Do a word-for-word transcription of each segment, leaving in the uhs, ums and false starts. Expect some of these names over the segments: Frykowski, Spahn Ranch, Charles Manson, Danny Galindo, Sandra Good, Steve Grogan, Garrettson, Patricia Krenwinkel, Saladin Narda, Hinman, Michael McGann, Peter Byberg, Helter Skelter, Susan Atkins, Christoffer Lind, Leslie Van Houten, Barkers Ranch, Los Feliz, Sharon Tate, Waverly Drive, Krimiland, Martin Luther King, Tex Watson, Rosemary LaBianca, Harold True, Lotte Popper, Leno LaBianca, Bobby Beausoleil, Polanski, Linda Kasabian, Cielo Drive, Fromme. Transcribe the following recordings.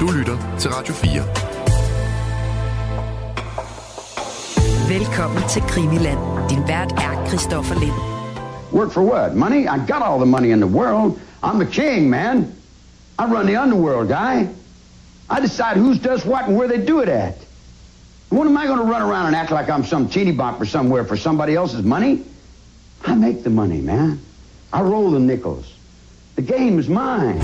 Du lytter til Radio fire. Velkommen til Krimiland. Din vært er Christoffer Lind. Word for word. Money? I got all the money in the world. I'm the king, man. I run the underworld, guy. I decide who's does what and where they do it at. When am I going to run around and act like I'm some teeny-bopper somewhere for somebody else's money? I make the money, man. I roll the nickels. The game is mine.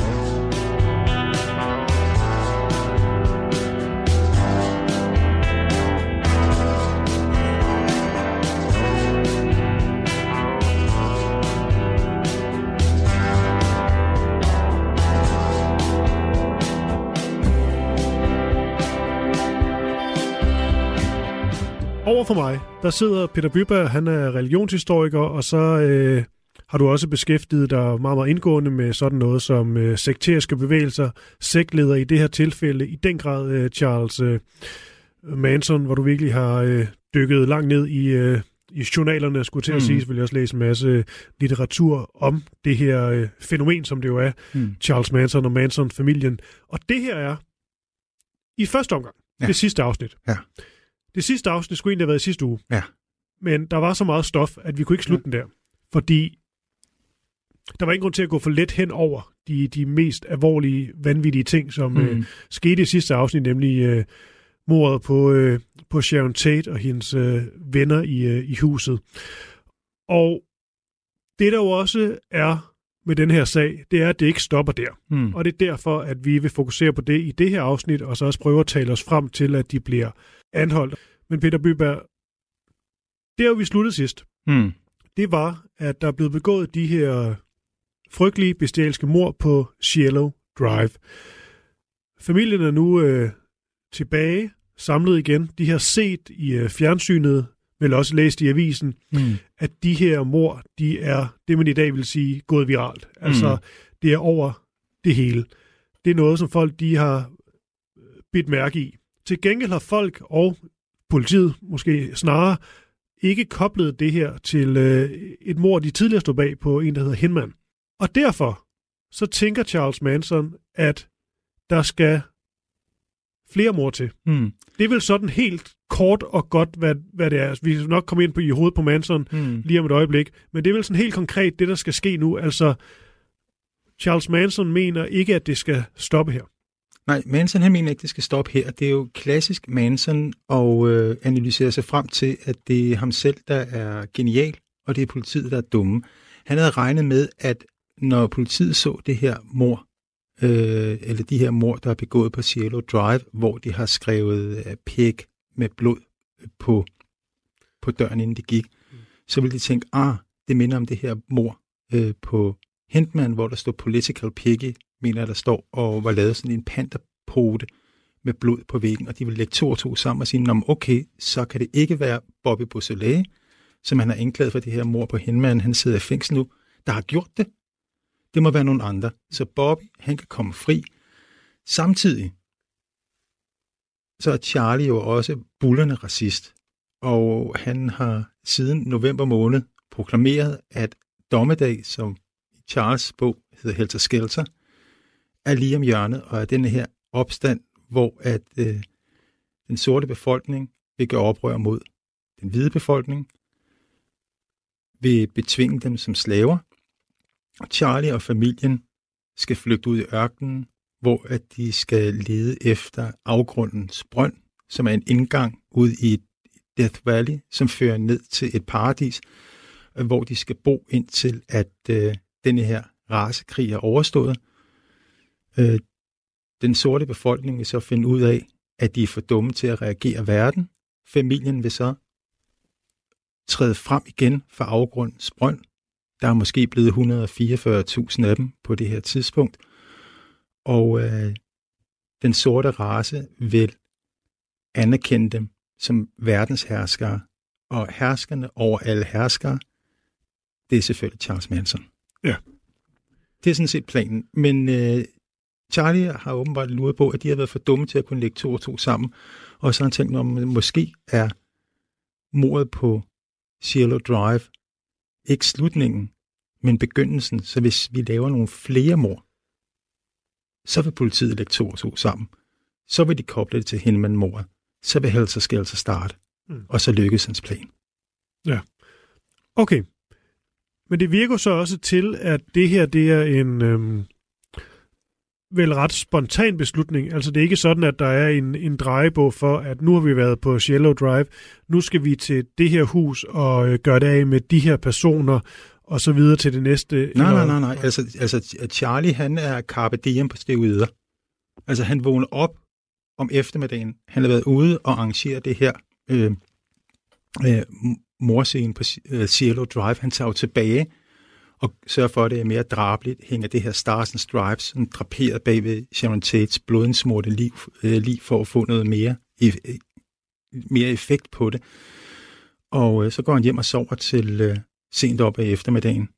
Over for mig, der sidder Peter Byberg, han er religionshistoriker, og så øh, har du også beskæftiget dig meget, meget indgående med sådan noget som øh, sekteriske bevægelser, sektleder i det her tilfælde, i den grad øh, Charles øh, Manson, hvor du virkelig har øh, dykket langt ned i, øh, i journalerne, skulle til at mm. sige, vil jeg også læse en masse litteratur om det her øh, fænomen, som det jo er, mm. Charles Manson og Manson-familien. Og det her er i første omgang, ja. det sidste afsnit. Ja. Det sidste afsnit skulle egentlig have været i sidste uge, ja. men der var så meget stof, at vi kunne ikke slutte ja. den der, fordi der var ingen grund til at gå for let hen over de, de mest alvorlige, vanvittige ting, som mm. øh, skete i sidste afsnit, nemlig øh, mordet på, øh, på Sharon Tate og hendes øh, venner i, øh, i huset. Og det der jo også er med den her sag, det er, at det ikke stopper der. Mm. Og det er derfor, at vi vil fokusere på det i det her afsnit, og så også prøve at tale os frem til, at de bliver anholdt. Men Peter Byberg, der jo vi sluttede sidst, mm. det var, at der er blevet begået de her frygtelige, bestialske mord på Cielo Drive. Familien er nu øh, tilbage, samlet igen. De har set i øh, fjernsynet, vel også læst i avisen, mm. at de her mord, de er det, man i dag vil sige, gået viralt. Altså, mm. det er over det hele. Det er noget, som folk de har bidt mærke i. Til gengæld har folk og politiet måske snarere ikke koblet det her til øh, et mord, de tidligere stod bag på en, der hedder Hinman. Og derfor så tænker Charles Manson, at der skal flere mord til. Mm. Det er vel sådan helt kort og godt, hvad, hvad det er. Vi skal nok komme ind på, i hovedet på Manson mm. lige om et øjeblik, men det er vel sådan helt konkret det, der skal ske nu. Altså, Charles Manson mener ikke, at det skal stoppe her. Nej, Manson han mener ikke, det skal stoppe her. Det er jo klassisk Manson at øh, analysere sig frem til, at det er ham selv, der er genial, og det er politiet, der er dumme. Han havde regnet med, at når politiet så det her mord, øh, eller de her mord, der er begået på Cielo Drive, hvor de har skrevet øh, pæk med blod på, på døren, inden de gik, mm. så ville de tænke, ah, det minder om det her mord øh, på Hinman, hvor der står political piggy, mener, der står, og var lavet sådan en panterpote med blod på væggen, og de ville lægge to og to sammen og sige, nå, okay, så kan det ikke være Bobby Beausoleil, som han er anklaget for det her mord på Hinman, han sidder i fængsel nu, der har gjort det. Det må være nogen andre. Så Bobby, han kan komme fri. Samtidig, så er Charlie jo også bullerne racist, og han har siden november måned proklameret, at dommedag, som Charles' bog hedder Helter Skelter, er lige om hjørnet, og er den her opstand, hvor at øh, den sorte befolkning vil gøre oprør mod den hvide befolkning, vil betvinge dem som slaver, og Charlie og familien skal flygte ud i ørkenen, hvor at de skal lede efter afgrundens brønd, som er en indgang ud i Death Valley, som fører ned til et paradis, hvor de skal bo indtil, at øh, denne her racekrig er overstået. Øh, den sorte befolkning vil så finde ud af, at de er for dumme til at reagere verden. Familien vil så træde frem igen fra afgrundens brønd. Der er måske blevet et hundrede og fireogfyrre tusind af dem på det her tidspunkt. Og øh, den sorte race vil anerkende dem som verdensherskere. Og herskerne over alle herskere, det er selvfølgelig Charles Manson. Ja. Det er sådan set planen, men øh, Charlie har åbenbart luret på, at de har været for dumme til at kunne lægge to og to sammen. Og så har han tænkt, om måske er mordet på Cielo Drive ikke slutningen, men begyndelsen. Så hvis vi laver nogle flere mord, så vil politiet lægge to og to sammen. så vil de koble det til Hinman-mordet. Så vil Helter Skelter starte, mm. og så lykkes hans plan. Ja, okay. Men det virker så også til, at det her, det er en øhm, vel ret spontan beslutning. Altså det er ikke sådan, at der er en, en drejebog for, at nu har vi været på Cielo Drive, nu skal vi til det her hus og øh, gøre det af med de her personer, og så videre til det næste. Nej, nej, nej, nej. Altså, altså Charlie, han er carpe diem på steroider. Altså han vågner op om eftermiddagen. Han har været ude og arrangere det her øh, øh, morscene på Cielo Drive. Han tager jo tilbage og sørger for, at det er mere drabeligt. Hænger det her Stars and Stripes sådan draperet bag ved Sharon Tates blodsmorte liv, øh, liv for at få noget mere, øh, mere effekt på det. Og øh, så går han hjem og sover til øh, sent op af eftermiddagen,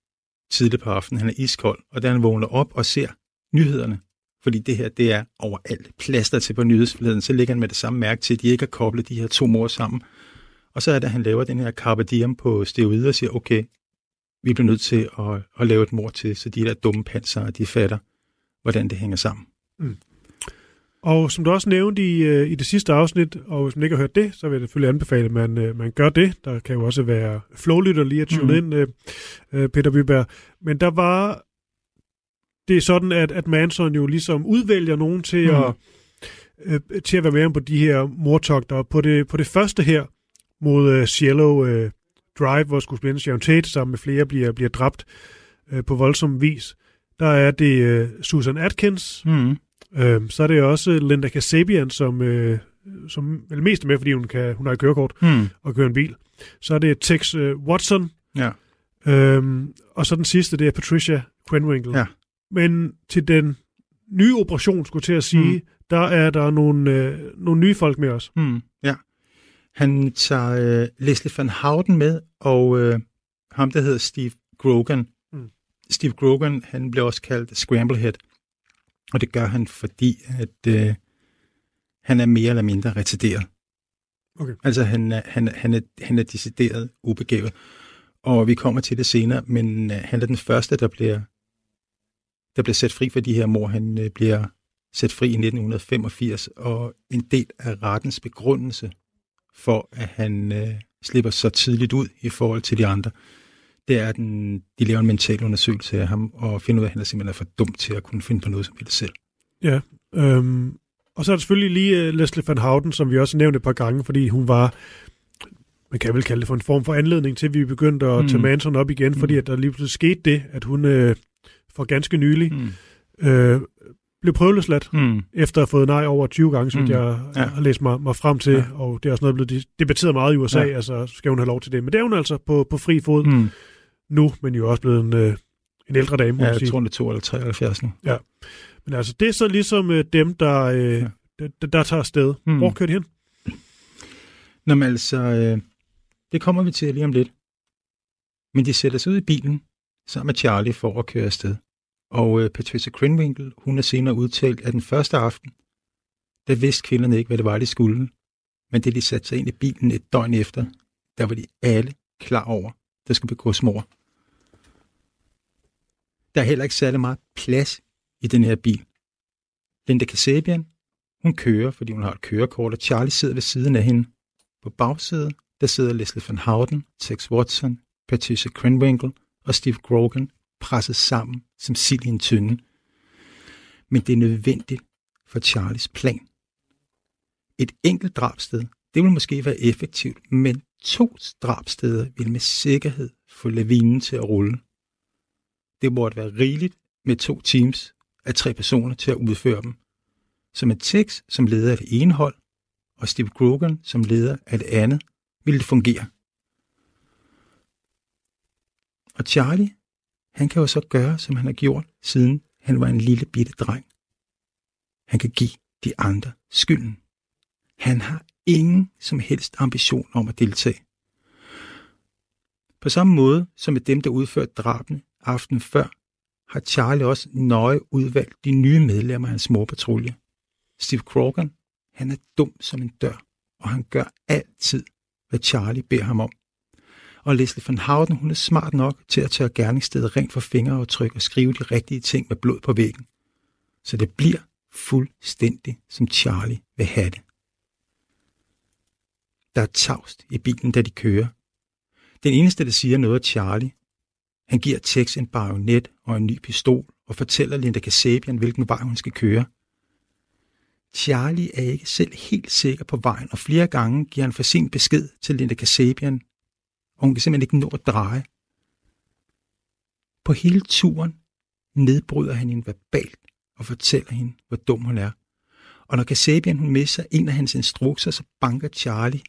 tidligt på aftenen. Han er iskold, og da han vågner op og ser nyhederne, fordi det her, det er overalt plaster til på nyhedsfladen, så ligger han med det samme mærke til, at de ikke har koblet de her to mor sammen. Og så er det, han laver den her carpe diem på steroider og siger, okay, vi bliver nødt til at, at lave et mord til, så de der dumme pansere, de fatter, hvordan det hænger sammen. Mm. Og som du også nævnte i, i det sidste afsnit, og hvis man ikke har hørt det, så vil jeg selvfølgelig anbefale, at man, man gør det. Der kan jo også være flowlytter lige at tune mm. ind, Peter Byberg. Men der var... Det er sådan, at, at Manson jo ligesom udvælger nogen til, mm. at, øh, til at være med på de her mordtogter. På det, på det første her mod øh, Cielo øh, Drive, hvor skuespilleren Sharon Tate sammen med flere bliver, bliver dræbt øh, på voldsom vis, der er det øh, Susan Atkins. Mm. Øh, så er det også Linda Kasabian, som, øh, som vel mest er med, fordi hun, kan, hun har et kørekort mm. og kører en bil. Så er det Tex øh, Watson. Ja. Øh, og så den sidste, det er Patricia Krenwinkel. Ja. Men til den nye operation, skulle til at sige, mm. der er der nogle, øh, nogle nye folk med os. Mm, ja. Han tager øh, Leslie Van Houten med, og øh, ham, der hedder Steve Grogan. Mm. Steve Grogan, han bliver også kaldt Scramblehead. Og det gør han, fordi at øh, han er mere eller mindre retarderet. Okay. Altså, han er, han, han, er, han er decideret ubegavet. Og vi kommer til det senere, men øh, han er den første, der bliver... der bliver sat fri for de her mor. Han bliver sat fri i nitten femogfirs, og en del af rettens begrundelse for, at han øh, slipper så tidligt ud i forhold til de andre, det er, at den, de laver en mental undersøgelse af ham, og finder ud af, at han er simpelthen for dum til at kunne finde på noget som helst selv. Ja, øhm, og så er der selvfølgelig lige Leslie Van Houten, som vi også nævnte et par gange, fordi hun var... Man kan vel kalde det for en form for anledning til, at vi begyndte at mm. tage Manson op igen, mm. fordi at der lige pludselig skete det, at hun... Øh, for ganske nylig, mm. øh, blev prøveløsladt, mm. efter at have fået nej over tyve gange, som mm. jeg ja. har læst mig, mig frem til, ja. Og det er også noget, der er blevet debatteret meget i U S A, ja. Altså skal hun have lov til det. Men det er hun altså på, på fri fod mm. nu, men jo også blevet en, øh, en ældre dame. Ja, jeg sige. tror, det er to eller treoghalvfjerds nu. Ja, men altså det er så ligesom øh, dem, der, øh, ja. der, der tager afsted. Mm. Hvor kører de hen? Nå, men altså, øh, det kommer vi til lige om lidt. Men de sætter sig ud i bilen, sammen med Charlie, for at køre afsted. Og øh, Patricia Krenwinkel, hun er senere udtalt, at den første aften, der vidste kvinderne ikke, hvad det var, de skulle. Men det, de satte sig ind i bilen et døgn efter, der var de alle klar over, der skulle begås mord. Der er heller ikke særlig meget plads i den her bil. Linda Kasabian, hun kører, fordi hun har et kørekort, og Charlie sidder ved siden af hende. På bagsædet, der sidder Leslie Van Houten, Tex Watson, Patricia Krenwinkel og Steve Grogan, presset sammen som sild i en tynde. Men det er nødvendigt for Charlies plan. Et enkelt drabsted, det vil måske være effektivt, men to drabsteder vil med sikkerhed få lavinen til at rulle. Det burde være rigeligt med to teams af tre personer til at udføre dem. Så med Tex som leder af det ene hold, og Steve Grogan som leder af det andet, ville det fungere. Og Charlie, han kan jo så gøre, som han har gjort, siden han var en lille bitte dreng. Han kan give de andre skylden. Han har ingen som helst ambition om at deltage. På samme måde som med dem, der udførte drabene aftenen før, har Charlie også nøje udvalgt de nye medlemmer af hans mordpatrulje. Steve Grogan, han er dum som en dør, og han gør altid, hvad Charlie beder ham om. Og Leslie Van Houten, hun er smart nok til at tørre gerningsstedet rent for fingeraftryk og skrive de rigtige ting med blod på væggen. Så det bliver fuldstændig, som Charlie vil have det. Der er tavst i bilen, da de kører. Den eneste, der siger noget, er Charlie. Han giver Tex en bajonet og en ny pistol og fortæller Linda Kasabian, hvilken vej hun skal køre. Charlie er ikke selv helt sikker på vejen, og flere gange giver han for sent besked til Linda Kasabian, og hun kan simpelthen ikke nå at dreje. På hele turen nedbryder han hende verbalt og fortæller hende, hvor dum hun er. Og når Kasabian hun misser en af hans instrukser, så banker Charlie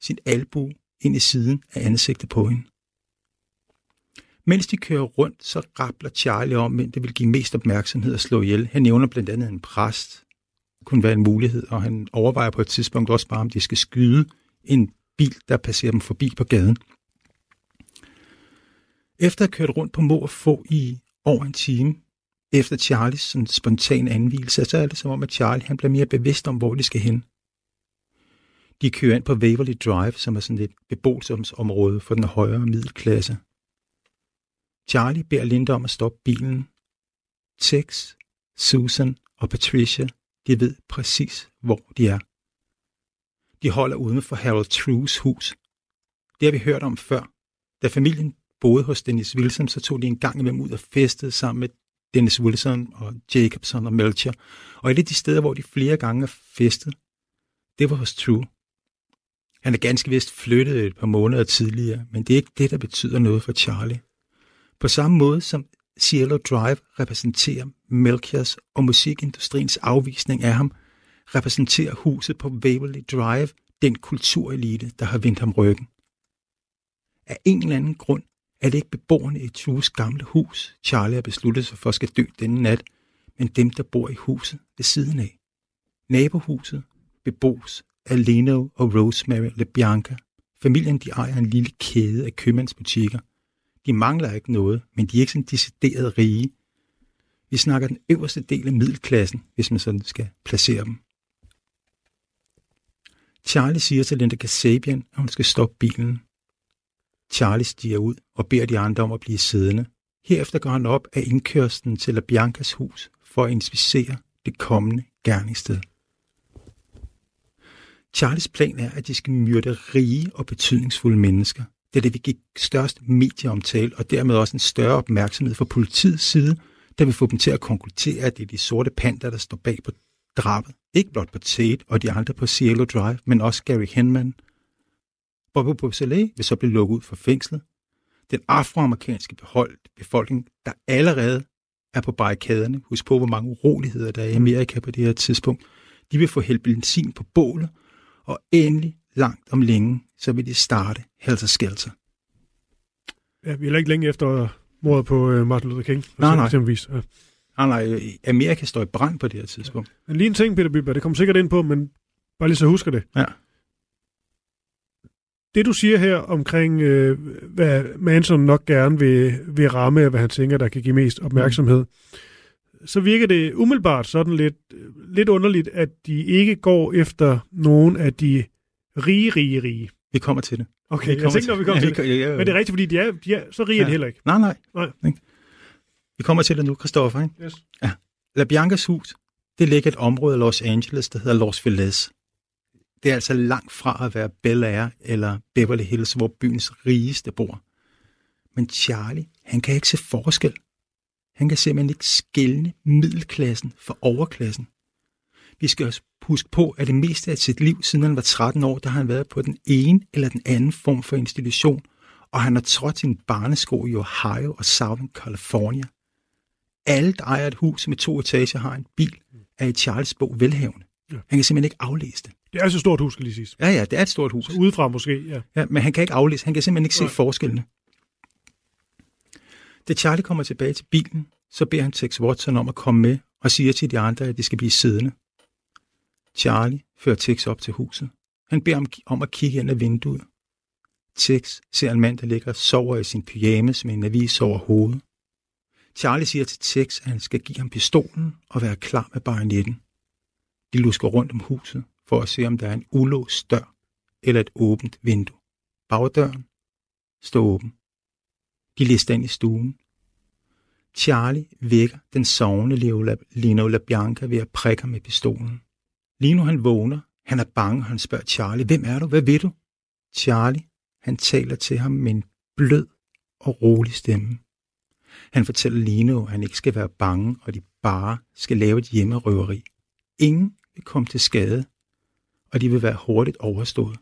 sin albue ind i siden af ansigtet på hende. Mens de kører rundt, så rappler Charlie om, hvem det vil give mest opmærksomhed at slå ihjel. Han nævner blandt andet en præst. Det kunne være en mulighed, og han overvejer på et tidspunkt også bare, om de skal skyde en bil, der passerer dem forbi på gaden. Efter at have kørt rundt på må og få i over en time, efter Charlies sådan spontane anvigelse, så er det som om, at Charlie han bliver mere bevidst om, hvor de skal hen. De kører ind på Waverly Drive, som er sådan et beboelsesområde for den højere middelklasse. Charlie beder Linda om at stoppe bilen. Tex, Susan og Patricia, de ved præcis, hvor de er. De holder uden for Harold Trues hus. Det har vi hørt om før. Da familien boede hos Dennis Wilson, så tog de en gang imellem ud og festede sammen med Dennis Wilson og Jacobson og Melcher. Og et af de steder, hvor de flere gange har festet, det var hos True. Han er ganske vist flyttet et par måneder tidligere, men det er ikke det, der betyder noget for Charlie. På samme måde som Cielo Drive repræsenterer Melchiors og musikindustriens afvisning af ham, repræsenterer huset på Waverly Drive den kulturelite, der har vendt ham ryggen. Af en eller anden grund er det ikke beboerne i Trues gamle hus, Charlie har besluttet sig for at skal dø denne nat, men dem, der bor i huset ved siden af. Nabohuset bebos af Leno og Rosemary LaBianca. Familien de ejer en lille kæde af købmandsbutikker. De mangler ikke noget, men de er ikke sådan decideret rige. Vi snakker den øverste del af middelklassen, hvis man sådan skal placere dem. Charlie siger til Linda Kasabian, at hun skal stoppe bilen. Charlie stiger ud og beder de andre om at blive siddende. Herefter går han op af indkørslen til LaBiancas hus for at inspicere det kommende gerningssted. Charlies plan er, at de skal myrde rige og betydningsfulde mennesker. Det er det, vi gik størst medieomtale, og dermed også en større opmærksomhed fra politiets side, der vil få dem til at konkludere, at det er de sorte panter, der står bag på drabet. Ikke blot på Tate og de andre på Cielo Drive, men også Gary Hinman. Bobby Beausoleil vil så blive lukket ud fra fængslet. Den afroamerikanske befolkning, der allerede er på barrikaderne, husk på, hvor mange uroligheder der er i Amerika på det her tidspunkt, de vil få hældt benzin på bålet, og endelig langt om længe, så vil de starte Helter Skelter. Ja, vi er ikke længe efter mordet på Martin Luther King. Nej, nej. Ja. nej, nej. Amerika står i brand på det her tidspunkt. Ja. Men lige en ting, Peter Byberg, det kommer sikkert ind på, men bare lige så husker det. Ja. Det, du siger her omkring, øh, hvad Manson nok gerne vil, vil ramme, hvad han tænker, der kan give mest opmærksomhed, mm. så virker det umiddelbart sådan lidt, lidt underligt, at de ikke går efter nogen af de rige, rige, rige. Vi kommer til det. Okay, vi jeg tænker, vi kommer ja, til det. Ja, ja, ja. Men det er rigtigt, fordi de er, de er så rige ja. heller ikke. Nej, nej, nej. Vi kommer til det nu, Christoffer, ikke? Yes. Ja. LaBiancas hus, det ligger et område af Los Angeles, der hedder Los Feliz. Det er altså langt fra at være Bel Air eller Beverly Hills, hvor byens rigeste bor. Men Charlie, han kan ikke se forskel. Han kan simpelthen ikke skelne middelklassen fra overklassen. Vi skal også huske på, at det meste af sit liv, siden han var tretten år, der har han været på den ene eller den anden form for institution, og han har trådt sin barnesko i Ohio og Southern California. Alle, der ejer et hus med to etager, har en bil, er i Charles bog velhavende. Ja. Han kan simpelthen ikke aflæse det. Det er så stort hus, skal lige siges. Ja, ja, det er et stort hus. Så udefra måske, ja. Ja, men han kan ikke aflæse, han kan simpelthen ikke se ja. forskellene. Da Charlie kommer tilbage til bilen, så beder han Tex Watson om at komme med og siger til de andre, at de skal blive siddende. Charlie fører Tex op til huset. Han beder ham om at kigge ind ad vinduet. Tex ser en mand, der ligger og sover i sin pyjamas med en avis over hovedet. Charlie siger til Tex, at han skal give ham pistolen og være klar med bajonetten. De lusker rundt om huset for at se, om der er en ulåst dør eller et åbent vindue. Bagdøren står åben. De lister ind i stuen. Charlie vækker den sovende Leno LaBianca ved at prikke med pistolen. Leno han vågner, han er bange, han spørger Charlie, hvem er du, hvad vil du? Charlie, han taler til ham med en blød og rolig stemme. Han fortæller Leno, at han ikke skal være bange, og de bare skal lave et hjemmerøveri. Ingen vil komme til skade, og de vil være hurtigt overstået.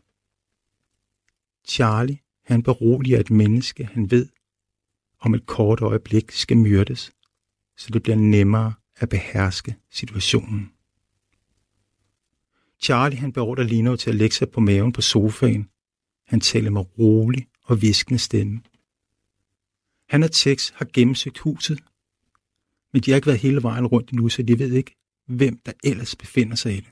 Charlie, han beroliger et menneske, han ved, om et kort øjeblik skal myrdes, så det bliver nemmere at beherske situationen. Charlie, han beordrer Leno til at lægge sig på maven på sofaen. Han taler med rolig og viskende stemme. Han og Tex har gennemsøgt huset, men de har ikke været hele vejen rundt endnu, så de ved ikke, hvem der ellers befinder sig i det.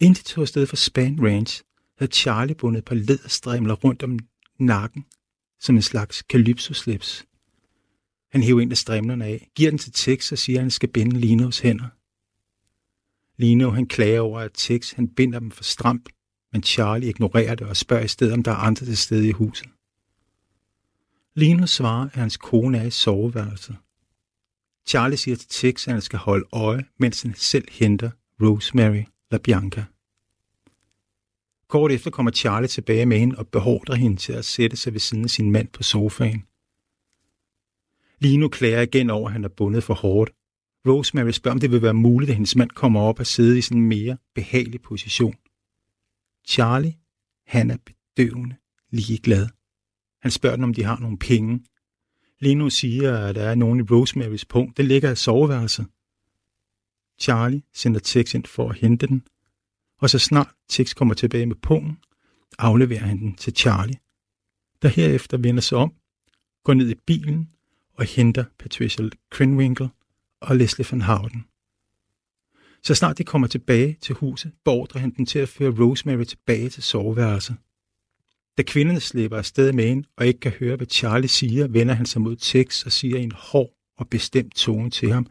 Inden de tog afsted fra Spahn Ranch, havde Charlie bundet et par læderstrimler rundt om nakken, som en slags kalypsoslips. Han hæver en af strimlerne af, giver den til Tex og siger, at han skal binde Lenos hænder. Leno han klager over, at Tex han binder dem for stramt, men Charlie ignorerer det og spørger i stedet, om der er andre til stede i huset. Leno svarer, at hans kone er i soveværelset. Charlie siger til Tex, at han skal holde øje, mens han selv henter Rosemary LaBianca. Kort efter kommer Charlie tilbage med hende og beordrer hende til at sætte sig ved siden af sin mand på sofaen. Leno klager igen over, at han er bundet for hårdt. Rosemary spørger, om det vil være muligt, at hendes mand kommer op og sidder i sådan en mere behagelig position. Charlie, han er bedøvende ligeglad. Han spørger dem, om de har nogle penge. Leno siger, at der er nogen i Rosemarys punkt. Den ligger i soveværelset. Charlie sender Tex ind for at hente den, og så snart Tex kommer tilbage med pungen, afleverer han den til Charlie, der herefter vender sig om, går ned i bilen og henter Patricia Krenwinkel og Leslie Van Houten. Så snart de kommer tilbage til huset, beordrer han dem til at føre Rosemary tilbage til soveværelset. Da kvinderne slipper afsted med hende og ikke kan høre, hvad Charlie siger, vender han sig mod Tex og siger i en hård og bestemt tone til ham,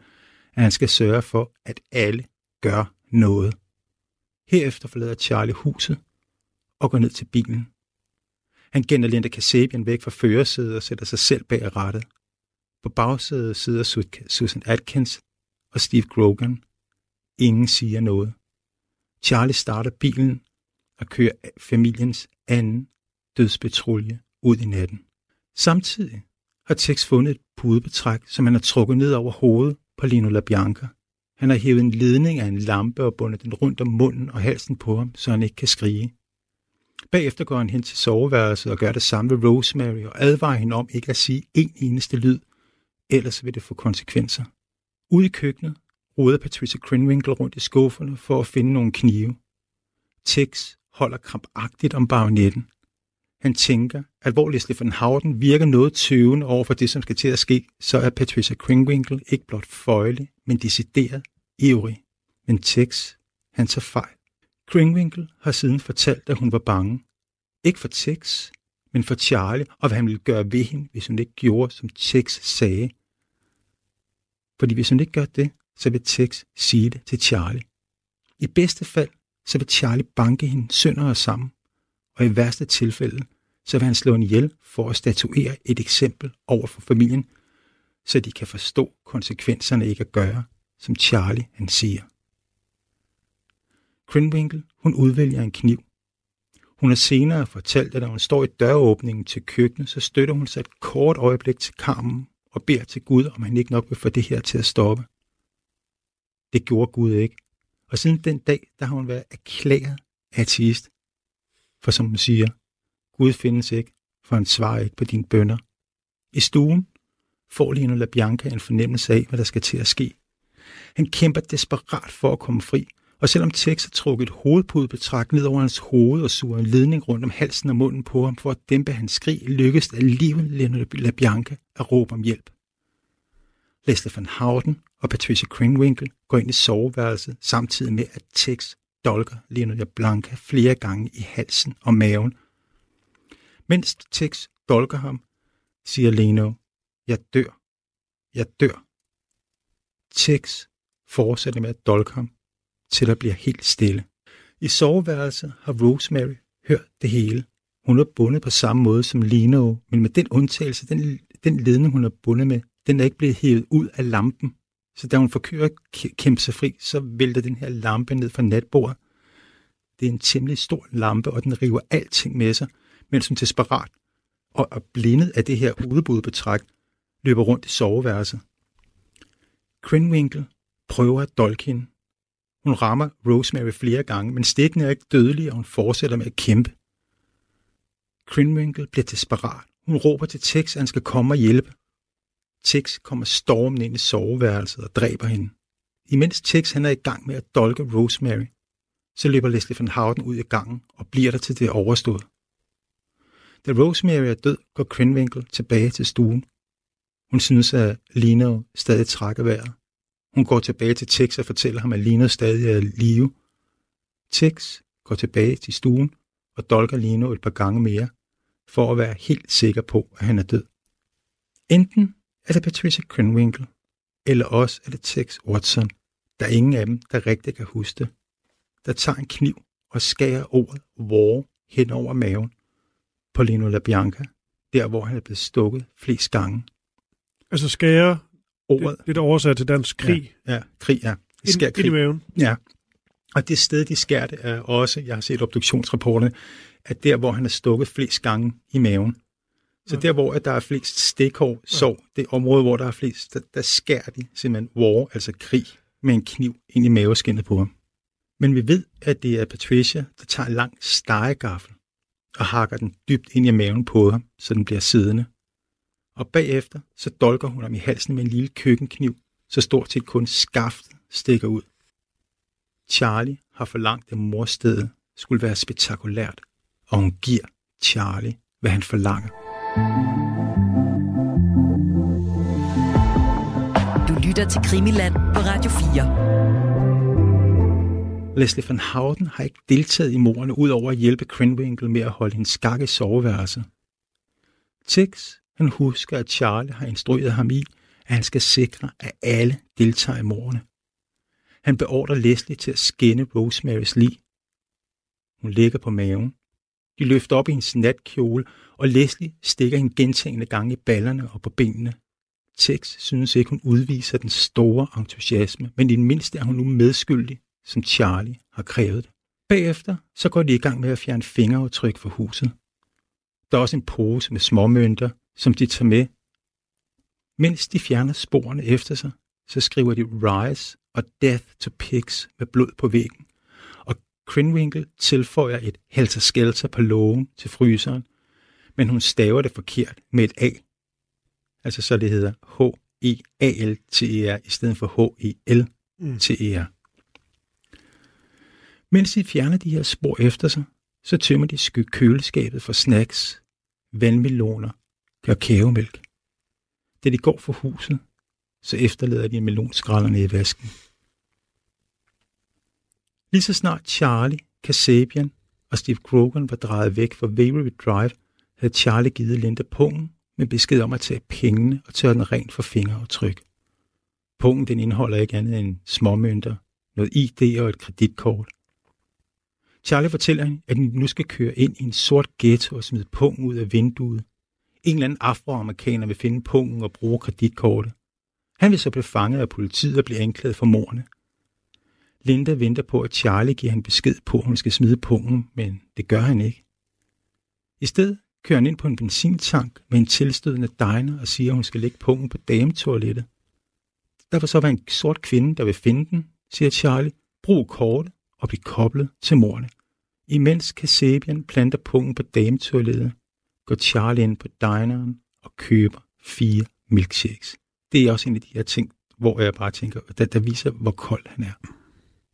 at han skal sørge for, at alle gør noget. Herefter forlader Charlie huset og går ned til bilen. Han gænder Linda Kasabian væk fra førersædet og sætter sig selv bag rattet. På bagsædet sidder Susan Atkins og Steve Grogan. Ingen siger noget. Charlie starter bilen og kører familiens anden dødspatrulje ud i natten. Samtidig har Tex fundet et pudebetræk, som han har trukket ned over hovedet på Leno LaBianca. Han har hævet en ledning af en lampe og bundet den rundt om munden og halsen på ham, så han ikke kan skrige. Bagefter går han hen til soveværelset og gør det samme ved Rosemary og advarer hende om ikke at sige én eneste lyd, ellers vil det få konsekvenser. Ude i køkkenet roder Patricia Krenwinkel rundt i skufferne for at finde nogle knive. Tex holder krampagtigt om bagnetten. Han tænker, at hvor Leslie Van Houten virker noget tøvende over for det, som skal til at ske, så er Patricia Krenwinkel ikke blot føjelig, men decideret ivrig. Men Tex, han tager fejl. Krenwinkel har siden fortalt, at hun var bange. Ikke for Tex, men for Charlie, og hvad han ville gøre ved hende, hvis hun ikke gjorde, som Tex sagde. Fordi hvis hun ikke gør det, så vil Tex sige det til Charlie. I bedste fald, så vil Charlie banke hende sønder og sammen, og i værste tilfælde, så vil han slå hende ihjel for at statuere et eksempel over for familien, så de kan forstå konsekvenserne ikke at gøre, som Charlie han siger. Krenwinkel, hun udvælger en kniv. Hun har senere fortalt, at når hun står i døråbningen til køkkenet, så støtter hun sig et kort øjeblik til karmen og beder til Gud, om han ikke nok vil få det her til at stoppe. Det gjorde Gud ikke, og siden den dag, der har hun været erklæret ateist. For som hun siger, Gud findes ikke, for han svarer ikke på dine bønner. I stuen får Leno LaBianca en fornemmelse af, hvad der skal til at ske. Han kæmper desperat for at komme fri, og selvom Tex har trukket et hovedpudebetræk ned over hans hoved og suger en ledning rundt om halsen og munden på ham for at dæmpe hans skrig, lykkes det alligevel Leno LaBianca at råbe om hjælp. Leslie Van Houten og Patricia Krenwinkel går ind i soveværelset, samtidig med at Tex dolker Leno LaBianca flere gange i halsen og maven. Mens Tex dolker ham, siger Leno, jeg dør, jeg dør. Tex fortsætter med at dolke ham, til der bliver helt stille. I soveværelset har Rosemary hørt det hele. Hun er bundet på samme måde som Leno, men med den undtagelse, den, den ledning, hun er bundet med, den er ikke blevet hævet ud af lampen. Så da hun forkører at kæmpe sig fri, så vælter den her lampe ned fra natbordet. Det er en temmelig stor lampe, og den river alting med sig, mens hun desperat og er blindet af det her hovedbudbetræk, løber rundt i soveværelset. Krenwinkel prøver at dolke hende. Hun rammer Rosemary flere gange, men stikken er ikke dødelig, og hun fortsætter med at kæmpe. Krenwinkel bliver desperat. Hun råber til Tex, at han skal komme og hjælpe. Tex kommer stormen ind i soveværelset og dræber hende. Imens Tex han er i gang med at dolke Rosemary, så løber Leslie Van Houten ud i gangen og bliver der til det overstået. Da Rosemary er død, går Krenwinkel tilbage til stuen. Hun synes, at Leno stadig trækker vejret. Hun går tilbage til Tex og fortæller ham, at Leno stadig er i live. Tex går tilbage til stuen og dolker Leno et par gange mere, for at være helt sikker på, at han er død. Enten er det Patricia Krenwinkel, eller også er det Tex Watson, der ingen af dem, der rigtig kan huske det, der tager en kniv og skærer ordet "war" hen over maven på Leno LaBianca, der hvor han er blevet stukket flest gange. Altså skærer ordet, det, det er oversat til dansk, krig. Ja, ja, krig, ja. Skærer krig. Ind i maven. Ja. Og det sted, de skærer det, er også, jeg har set obduktionsrapporterne, at der, hvor han er stukket flest gange i maven. Så ja. Der, hvor der er flest stikhår, sår, det område, hvor der er flest, der, der skærer de simpelthen war, altså krig, med en kniv ind i maveskindet på ham. Men vi ved, at det er Patricia, der tager en lang stegegaffel og hakker den dybt ind i maven på ham, så den bliver siddende. Og bagefter, så dolker hun ham i halsen med en lille køkkenkniv, så stort set kun skaftet stikker ud. Charlie har forlangt, at morstedet skulle være spektakulært, og hun giver Charlie, hvad han forlanger. Du lytter til Krimiland på Radio fire. Leslie Van Houten har ikke deltaget i mordene, ud over at hjælpe Krenwinkel med at holde hendes skak i soveværelset. Tex, han husker, at Charlie har instrueret ham i, at han skal sikre, at alle deltager i mordene. Han beordrer Leslie til at skinne Rosemarys lig. Hun ligger på maven. De løfter op i hendes natkjole, og Leslie stikker hende gentagne gange i ballerne og på benene. Tex synes ikke, hun udviser den store entusiasme, men i det mindste er hun nu medskyldig, som Charlie har krævet det. Bagefter så går de i gang med at fjerne fingeraftryk fra huset. Der er også en pose med småmønter, som de tager med. Mens de fjerner sporene efter sig, så skriver de "Rise" og "Death to Pigs" med blod på væggen. Og Krenwinkel tilføjer et "Helter Skelter" på lågen til fryseren, men hun staver det forkert med et A. Altså så det hedder H E A L T E R i stedet for H E L T E R. Mm. Mens de fjerner de her spor efter sig, så tømmer de sky- køleskabet for snacks, vandmeloner og kævemælk. Da de går fra huset, så efterlader de melonskralderne i vasken. Lige så snart Charlie, Kasabian og Steve Grogan var drejet væk fra Waverly Drive, havde Charlie givet Linda pungen med besked om at tage pengene og tørre den rent for fingeraftryk. Pungen den indeholder ikke andet end småmønter, noget I D og et kreditkort. Charlie fortæller hende, at de nu skal køre ind i en sort ghetto og smide pungen ud af vinduet. En eller anden afroamerikaner vil finde pungen og bruge kreditkortet. Han vil så blive fanget af politiet og blive anklaget for mordene. Linda venter på, at Charlie giver hende besked på, at hun skal smide pungen, men det gør han ikke. I stedet kører han ind på en benzintank med en tilstødende diner og siger, at hun skal lægge pungen på dametoilettet. Der vil så være en sort kvinde, der vil finde den, siger Charlie. Brug kortet og bliv koblet til mordene. Imens Kasabian planter pungen på dametoilettet, går Charlie ind på dineren og køber fire milkshakes. Det er også en af de her ting, hvor jeg bare tænker, der, der viser, hvor kold han er.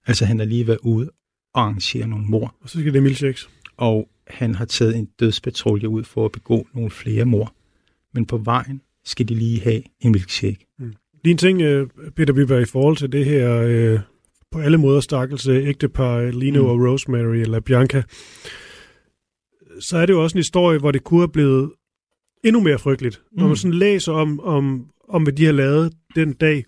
Altså, han har lige været ude og arrangere nogle mord. Og så skal det milkshakes. Og han har taget en dødspatrulje ud for at begå nogle flere mord. Men på vejen skal de lige have en milkshake. Mm. Lige en ting, Peter Byberg, i forhold til det her øh, på alle måder stakkelse ægtepar Leno mm. og Rosemary eller LaBianca, så er det jo også en historie, hvor det kunne have blevet endnu mere frygteligt. Mm. Når man sådan læser om, om, om hvad de har lavet den dag,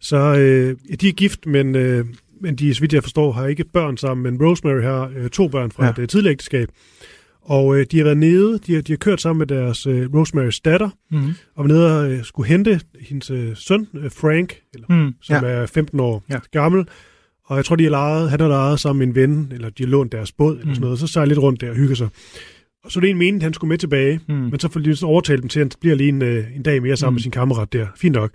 så øh, ja, de er gift, men, øh, men de, så vidt jeg forstår, har ikke børn sammen, men Rosemary har øh, to børn fra ja. et øh, tidligere ægteskab. Og øh, de har været nede, de har, de har kørt sammen med deres øh, Rosemarys datter, mm. og var nede og øh, skulle hente hendes øh, søn, øh, Frank, eller, mm. som ja. er femten år ja. gammel. Og jeg tror, de har lejet, han har lejet sammen med en ven, eller de har lånt deres båd, eller mm. sådan noget, og så sejler lidt rundt der og hygger sig. Og så er det en mening, han skulle med tilbage, mm. men så får de overtalt dem til, at han bliver lige en, øh, en dag mere sammen mm. med sin kammerat der. Fint nok.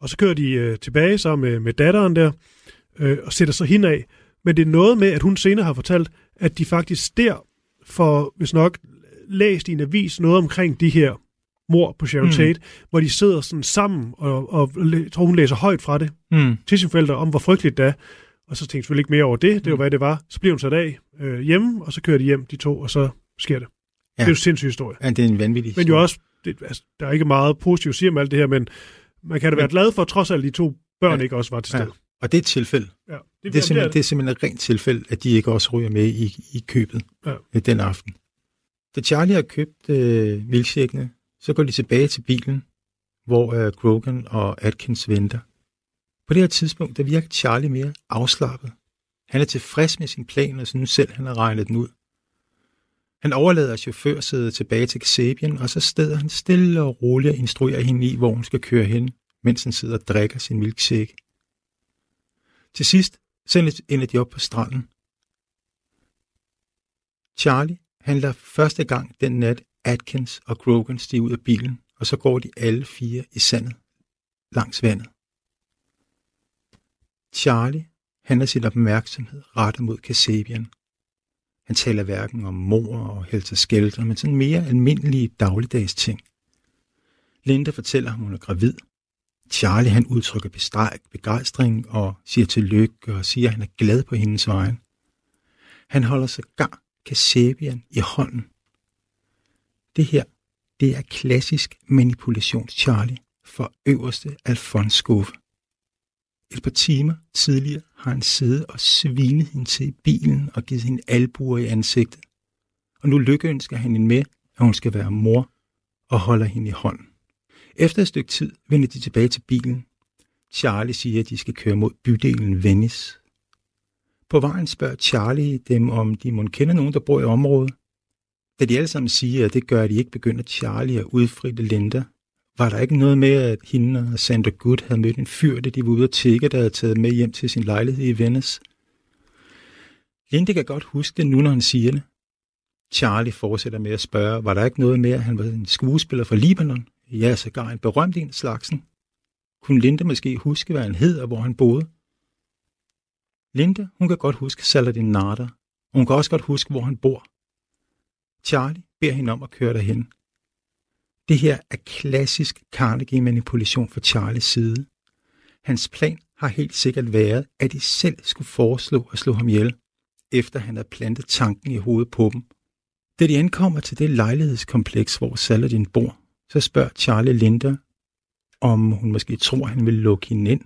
Og så kører de øh, tilbage sammen med, med datteren der, øh, og sætter så hende af. Men det er noget med, at hun senere har fortalt, at de faktisk der for, hvis nok, læst i en avis noget omkring de her mord på Sharon mm. Tate, hvor de sidder sådan sammen, og, og, og tror, hun læser højt fra det mm. til sine forældre om, hvor frygteligt det er. Og så tænkte jeg selvfølgelig ikke mere over det. Det var, mm. hvad det var. Så blev hun sat af øh, hjemme, og så kører de hjem, de to, og så sker det. Ja. Det er jo en sindssyg historie. Ja, det er en vanvittig historie. Men jo også, det, altså, der er ikke meget positivt at sige om alt det her, men man kan da være men... glad for, trods alt de to børn ja. ikke også var til stede. Ja. Og det er et tilfælde. Ja. Det, det, det, er simpelthen, det. det er simpelthen et rent tilfælde, at de ikke også ryger med i, i købet ja. den aften. Da Charlie har købt øh, milkshakene, så går de tilbage til bilen, hvor øh, Grogan og Atkins venter. På det her tidspunkt, der virker Charlie mere afslappet. Han er tilfreds med sin plan, og synes selv, han har regnet den ud. Han overlader chaufførsædet tilbage til Kasabian, og så steder han stille og roligt og instruerer hende i, hvor hun skal køre hen, mens han sidder og drikker sin milkshake. Til sidst ender de op på stranden. Charlie handler første gang den nat Atkins og Grogan stiger ud af bilen, og så går de alle fire i sandet langs vandet. Charlie handler sin opmærksomhed rettet mod Kasabian. Han taler hverken om mor og Helter Skelter, men sådan mere almindelige dagligdags ting. Linda fortæller ham, hun er gravid. Charlie han udtrykker bestræk, begejstring og siger tillykke og siger, at han er glad på hendes vejen. Han holder sågar Kasabian i hånden. Det her, det er klassisk manipulations-Charlie for øverste alfonsskuffe. Et par timer tidligere har han siddet og svinet hende til i bilen og givet hende albuer i ansigtet. Og nu lykkeønsker han hende med, at hun skal være mor og holder hende i hånden. Efter et stykke tid vender de tilbage til bilen. Charlie siger, at de skal køre mod bydelen Venice. På vejen spørger Charlie dem, om de må kende nogen, der bor i området. Da de alle sammen siger, at det gør, at de ikke begynder Charlie at udfritte Linda, var der ikke noget med, at hende og Sandra Good havde mødt en fyr, da de var ude at tække, der havde taget med hjem til sin lejlighed i Venice? Linda kan godt huske det nu, når han siger det. Charlie fortsætter med at spørge, var der ikke noget med, at han var en skuespiller fra Libanon? Ja, sågar en berømt en af slagsen. Kunne Linda måske huske, hvad han hed og hvor han boede? Linda, hun kan godt huske Saladin Narda, og hun kan også godt huske, hvor han bor. Charlie beder hende om at køre derhen. Det her er klassisk Carnegie-manipulation fra Charlies side. Hans plan har helt sikkert været, at de selv skulle foreslå at slå ham ihjel, efter han havde plantet tanken i hovedet på dem. Da de ankommer til det lejlighedskompleks, hvor Saladin bor, så spørger Charlie Linda, om hun måske tror, han vil lukke hende ind.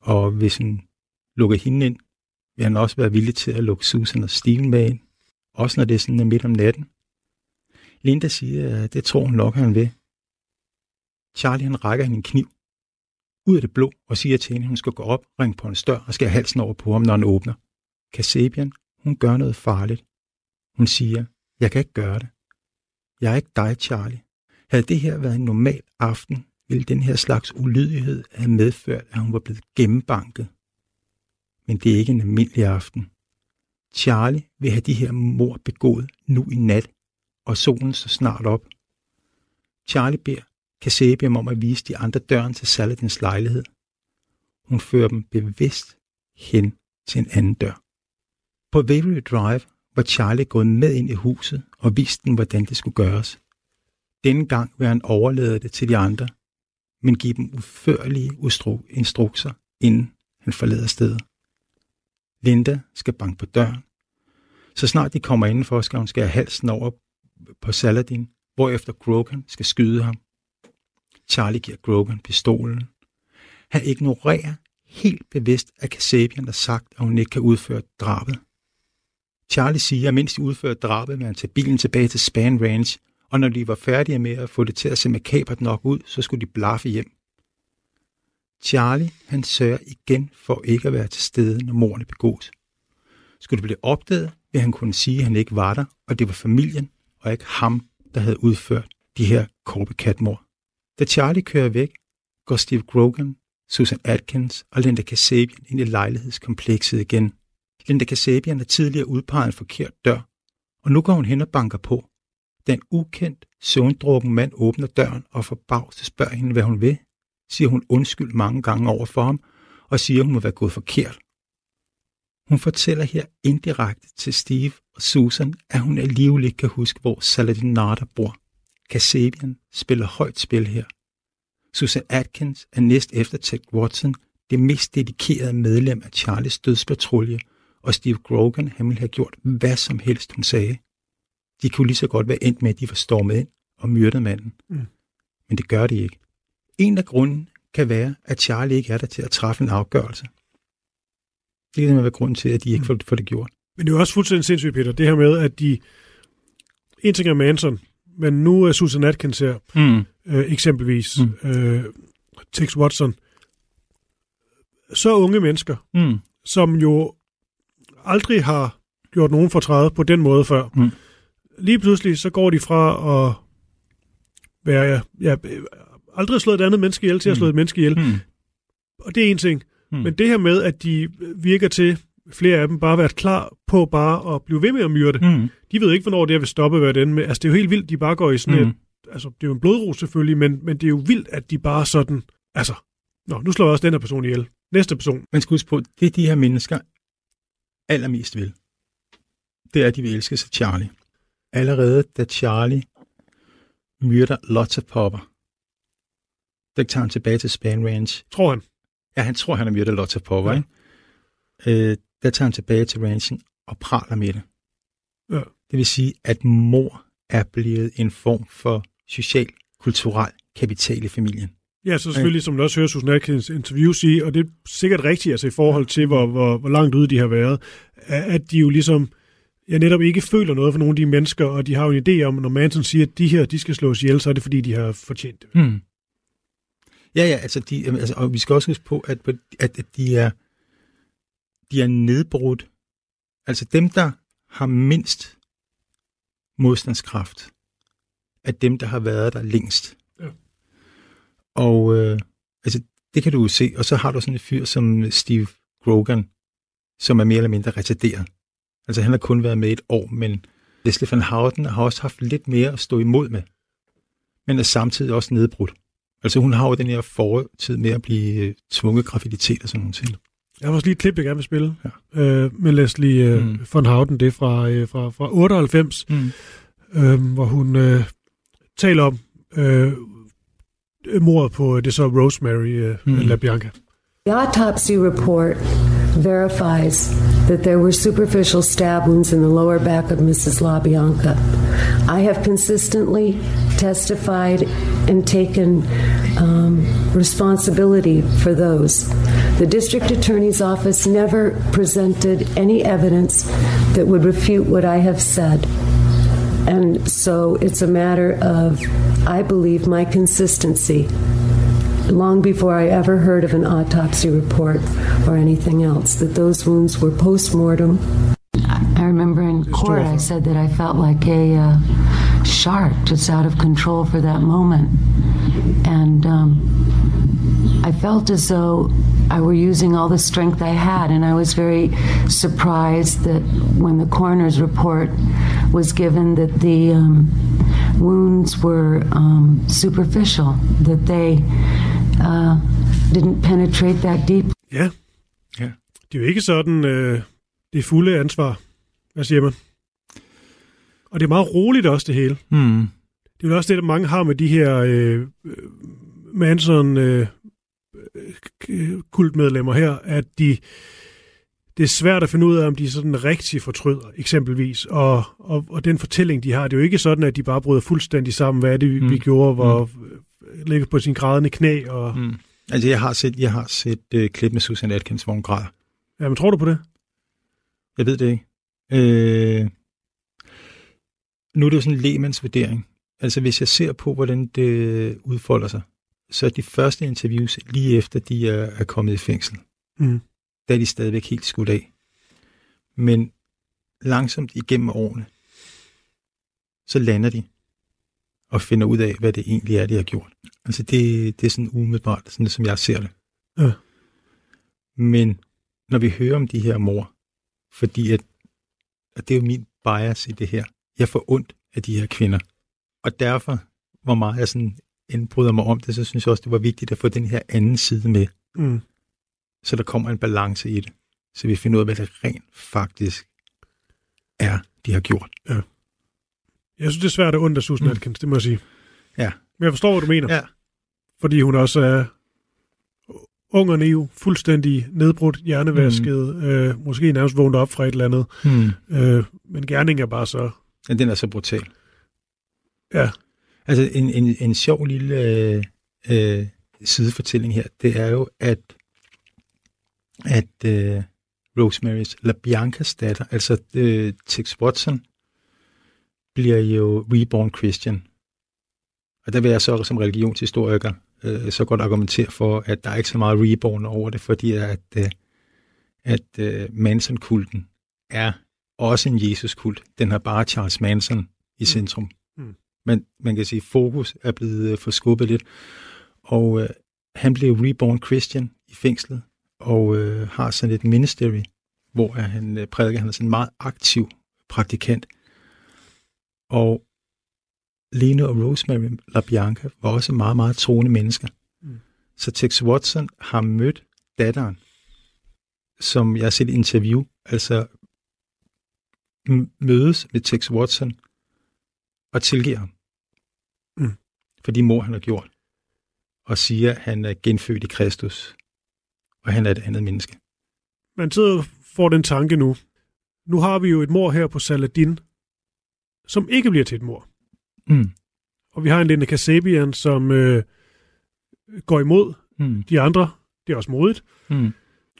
Og hvis hun lukker hende ind, vil han også være villig til at lukke Susan og Steven med ind, også når det er sådan midt om natten. Linda siger, at det tror hun nok, han vil. Charlie han rækker hende en kniv ud af det blå og siger til hende, at hun skal gå op, ringe på en dør og skære halsen over på ham, når han åbner. Kasabian, hun gør noget farligt. Hun siger, jeg kan ikke gøre det. Jeg er ikke dig, Charlie. Havde det her været en normal aften, ville den her slags ulydighed have medført, at hun var blevet gennembanket. Men det er ikke en almindelig aften. Charlie vil have de her mord begået nu i nat, og solen så snart op. Charlie beder Kasabian om at vise de andre døren til Saladins lejlighed. Hun fører dem bevidst hen til en anden dør. På Waverly Drive var Charlie gået med ind i huset og viste dem, hvordan det skulle gøres. Denne gang vil han overlade det til de andre, men give dem udførlige instrukser, inden han forlader stedet. Linda skal banke på døren. Så snart de kommer indenfor, skal hun skære halsen over på Saladin, hvorefter Grogan skal skyde ham. Charlie giver Grogan pistolen. Han ignorerer helt bevidst, at Kasabian har sagt, at hun ikke kan udføre drabet. Charlie siger, at mens de udfører drabet, vil han tage bilen tilbage til Spahn Ranch, og når de var færdige med at få det til at se makabert nok ud, så skulle de blaffe hjem. Charlie, han sørger igen for ikke at være til stede, når mordene begås. Skulle det blive opdaget, vil han kunne sige, at han ikke var der, og det var familien og ikke ham, der havde udført de her copycat-mord. Da Charlie kører væk, går Steve Grogan, Susan Atkins og Linda Kasabian ind i lejlighedskomplekset igen. Linda Kasabian har tidligere udpeget en forkert dør, og nu går hun hen og banker på. Den ukendt, søvndrukken mand åbner døren og forbavset spørger hende, hvad hun vil, siger hun undskyld mange gange over for ham, og siger, hun må være gået forkert. Hun fortæller her indirekte til Steve og Susan, at hun alligevel ikke kan huske, hvor Saladin Narda bor. Kasabian spiller højt spil her. Susan Atkins er næst efter Tex Watson det mest dedikerede medlem af Charlies dødspatrulje, og Steve Grogan han ville have gjort hvad som helst, hun sagde. De kunne lige så godt være endt med, at de var stormet ind og myrdet manden. Mm. Men det gør de ikke. En af grunden kan være, at Charlie ikke er der til at træffe en afgørelse. Det kan være grunden til, at de ikke mm. får det gjort. Men det er jo også fuldstændig sindssygt, Peter, det her med, at de... En ting er Manson, men nu er Susan Atkins her, mm. øh, eksempelvis mm. øh, Tex Watson. Så unge mennesker, mm. som jo aldrig har gjort nogen fortræde på den måde før. Mm. Lige pludselig, så går de fra at være... Ja, aldrig slået et andet menneske ihjel til at slå et mm. menneske ihjel. Mm. Og det er en ting. Mm. Men det her med, at de virker til, flere af dem, bare været klar på bare at blive ved med at myrde. Mm. De ved ikke, hvornår det her vil stoppe, hvad det ender med. Altså, det er jo helt vildt, de bare går i sådan mm. et... Altså, det er jo en blodrus selvfølgelig, men, men det er jo vildt, at de bare sådan... Altså, nå, nu slår jeg også den her person ihjel. Næste person. Man skal huske på, det de her mennesker allermest vil, det er, at de vil elske sig Charlie. Allerede da Charlie myrder Lotte Popper, der tager han tilbage til Spahn Ranch. Tror han? Ja, han tror, han har myrdet Lotte Popper, ja. ikke? Øh, der tager han tilbage til ranchen og praler med det. Ja. Det vil sige, at mor er blevet en form for social, kulturel kapital i familien. Ja, så selvfølgelig, okay. som du også hører Susan Atkins interview sige, og det er sikkert rigtigt, altså i forhold til, hvor, hvor, hvor langt ude de har været, at de jo ligesom... Jeg netop ikke føler noget for nogle af de mennesker, og de har jo en idé om, når Manson siger, at de her, de skal slås ihjel, så er det fordi, de har fortjent det. Mm. Ja, ja, altså, de, altså, og vi skal også huske på, at, at, at de, er, de er nedbrudt. Altså dem, der har mindst modstandskraft, er dem, der har været der længst. Ja. Og øh, altså, det kan du jo se. Og så har du sådan et fyr som Steve Grogan, som er mere eller mindre retarderet. Altså, han har kun været med et år, men Leslie Van Houten har også haft lidt mere at stå imod med, men er samtidig også nedbrudt. Altså, hun har jo den her fortid med at blive tvunget graviditet og sådan nogle ting. Jeg har også lige et klip, jeg gerne vil spille ja. øh, med Leslie øh, mm. Van Houten. Det er fra, øh, fra, fra otteoghalvfems, mm. øh, hvor hun øh, taler om øh, mordet på det så Rosemary øh, mm. LaBianca. The autopsy report verifies that there were superficial stab wounds in the lower back of Missus LaBianca. I have consistently testified and taken um, responsibility for those. The district attorney's office never presented any evidence that would refute what I have said. And so it's a matter of, I believe, my consistency. Long before I ever heard of an autopsy report or anything else, that those wounds were post-mortem. I remember in court I said that I felt like a uh, shark just out of control for that moment. And um, I felt as though I were using all the strength I had, and I was very surprised that when the coroner's report was given that the um, wounds were um, superficial, that they... Uh, didn't penetrate that deep. Ja. ja. Det er jo ikke sådan øh, det fulde ansvar. Hvad siger man? Og det er meget roligt også det hele. Mm. Det er jo også det, der mange har med de her øh, Manson øh, kultmedlemmer her, at de det er svært at finde ud af, om de sådan rigtig fortryder, eksempelvis. Og, og, og den fortælling, de har, det er jo ikke sådan, at de bare bryder fuldstændig sammen, hvad det vi, mm. vi gjorde, hvor... Mm. ligger på sin grædende knæ. Og... Mm. Altså, jeg har set, jeg har set uh, klip med Susan Atkins, hvor hun græder. Jamen, tror du på det? Jeg ved det ikke. Øh... Nu er det jo sådan en lægmandsvurdering. Altså, hvis jeg ser på, hvordan det udfolder sig, så er de første interviews, lige efter de er, er kommet i fængsel, mm. der er de stadigvæk helt skudt af. Men langsomt igennem årene, så lander de og finder ud af, hvad det egentlig er, de har gjort. Altså det, det er sådan umiddelbart, sådan som jeg ser det. Øh. Men når vi hører om de her mor, fordi at, at det er jo min bias i det her, jeg får ondt af de her kvinder. Og derfor, hvor meget jeg sådan indbryder mig om det, så synes jeg også, det var vigtigt at få den her anden side med. Mm. Så der kommer en balance i det. Så vi finder ud af, hvad det rent faktisk er, de har gjort. Ja. Jeg synes, det er svært at undre Susan Atkins, mm. det må jeg sige. Ja. Men jeg forstår, hvad du mener. Ja. Fordi hun også er ung og naiv, fuldstændig nedbrudt, hjernevasket, mm. øh, måske nærmest vågnet op fra et eller andet. Mm. Øh, men gerningen er bare så... Ja, den er så brutal. Ja. Altså en, en, en sjov lille øh, øh, sidefortælling her, det er jo, at at øh, Rosemary's LaBiancas datter, altså øh, Tex Watson, bliver jo reborn Christian. Og der vil jeg så som religionshistoriker øh, så godt argumentere for, at der er ikke så meget reborn over det, fordi at, øh, at øh, Manson-kulten er også en Jesus-kult. Den har bare Charles Manson i centrum. Mm. Mm. Men man kan sige, at fokus er blevet øh, forskubbet lidt. Og øh, han blev reborn Christian i fængslet, og øh, har sådan et ministry, hvor han øh, prædiker. Han er sådan en meget aktiv praktikant. Og Leno og Rosemary LaBianca var også meget, meget troende mennesker. Mm. Så Tex Watson har mødt datteren, som jeg har set i interview, altså m- mødes med Tex Watson og tilgiver ham. Mm. For de mor, han har gjort. Og siger, at han er genfødt i Kristus. Og han er et andet menneske. Man sidder og får den tanke nu. Nu har vi jo et mord her på Saladin, som ikke bliver til et mord. Mm. Og vi har en Linda Kasabian, som øh, går imod mm. de andre. Det er også modigt. Mm.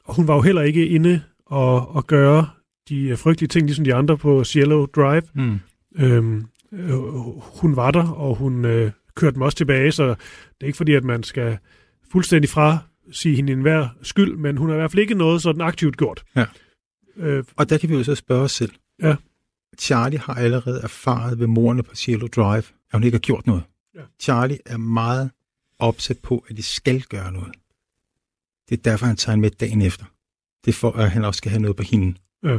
Og hun var jo heller ikke inde og, og gøre de frygtelige ting, ligesom de andre på Cielo Drive. Mm. Øhm, øh, hun var der, og hun øh, kørte dem også tilbage, så det er ikke fordi, at man skal fuldstændig fra sige hende enhver skyld, men hun har i hvert fald ikke noget sådan aktivt gjort. Ja. Øh, og der kan vi jo så spørge os selv. Ja. Charlie har allerede erfaret ved mordene på Cielo Drive, at hun ikke har gjort noget. Ja. Charlie er meget opsat på, at de skal gøre noget. Det er derfor, han tager hende med dagen efter. Det er for, at han også skal have noget på hende. Ja. Men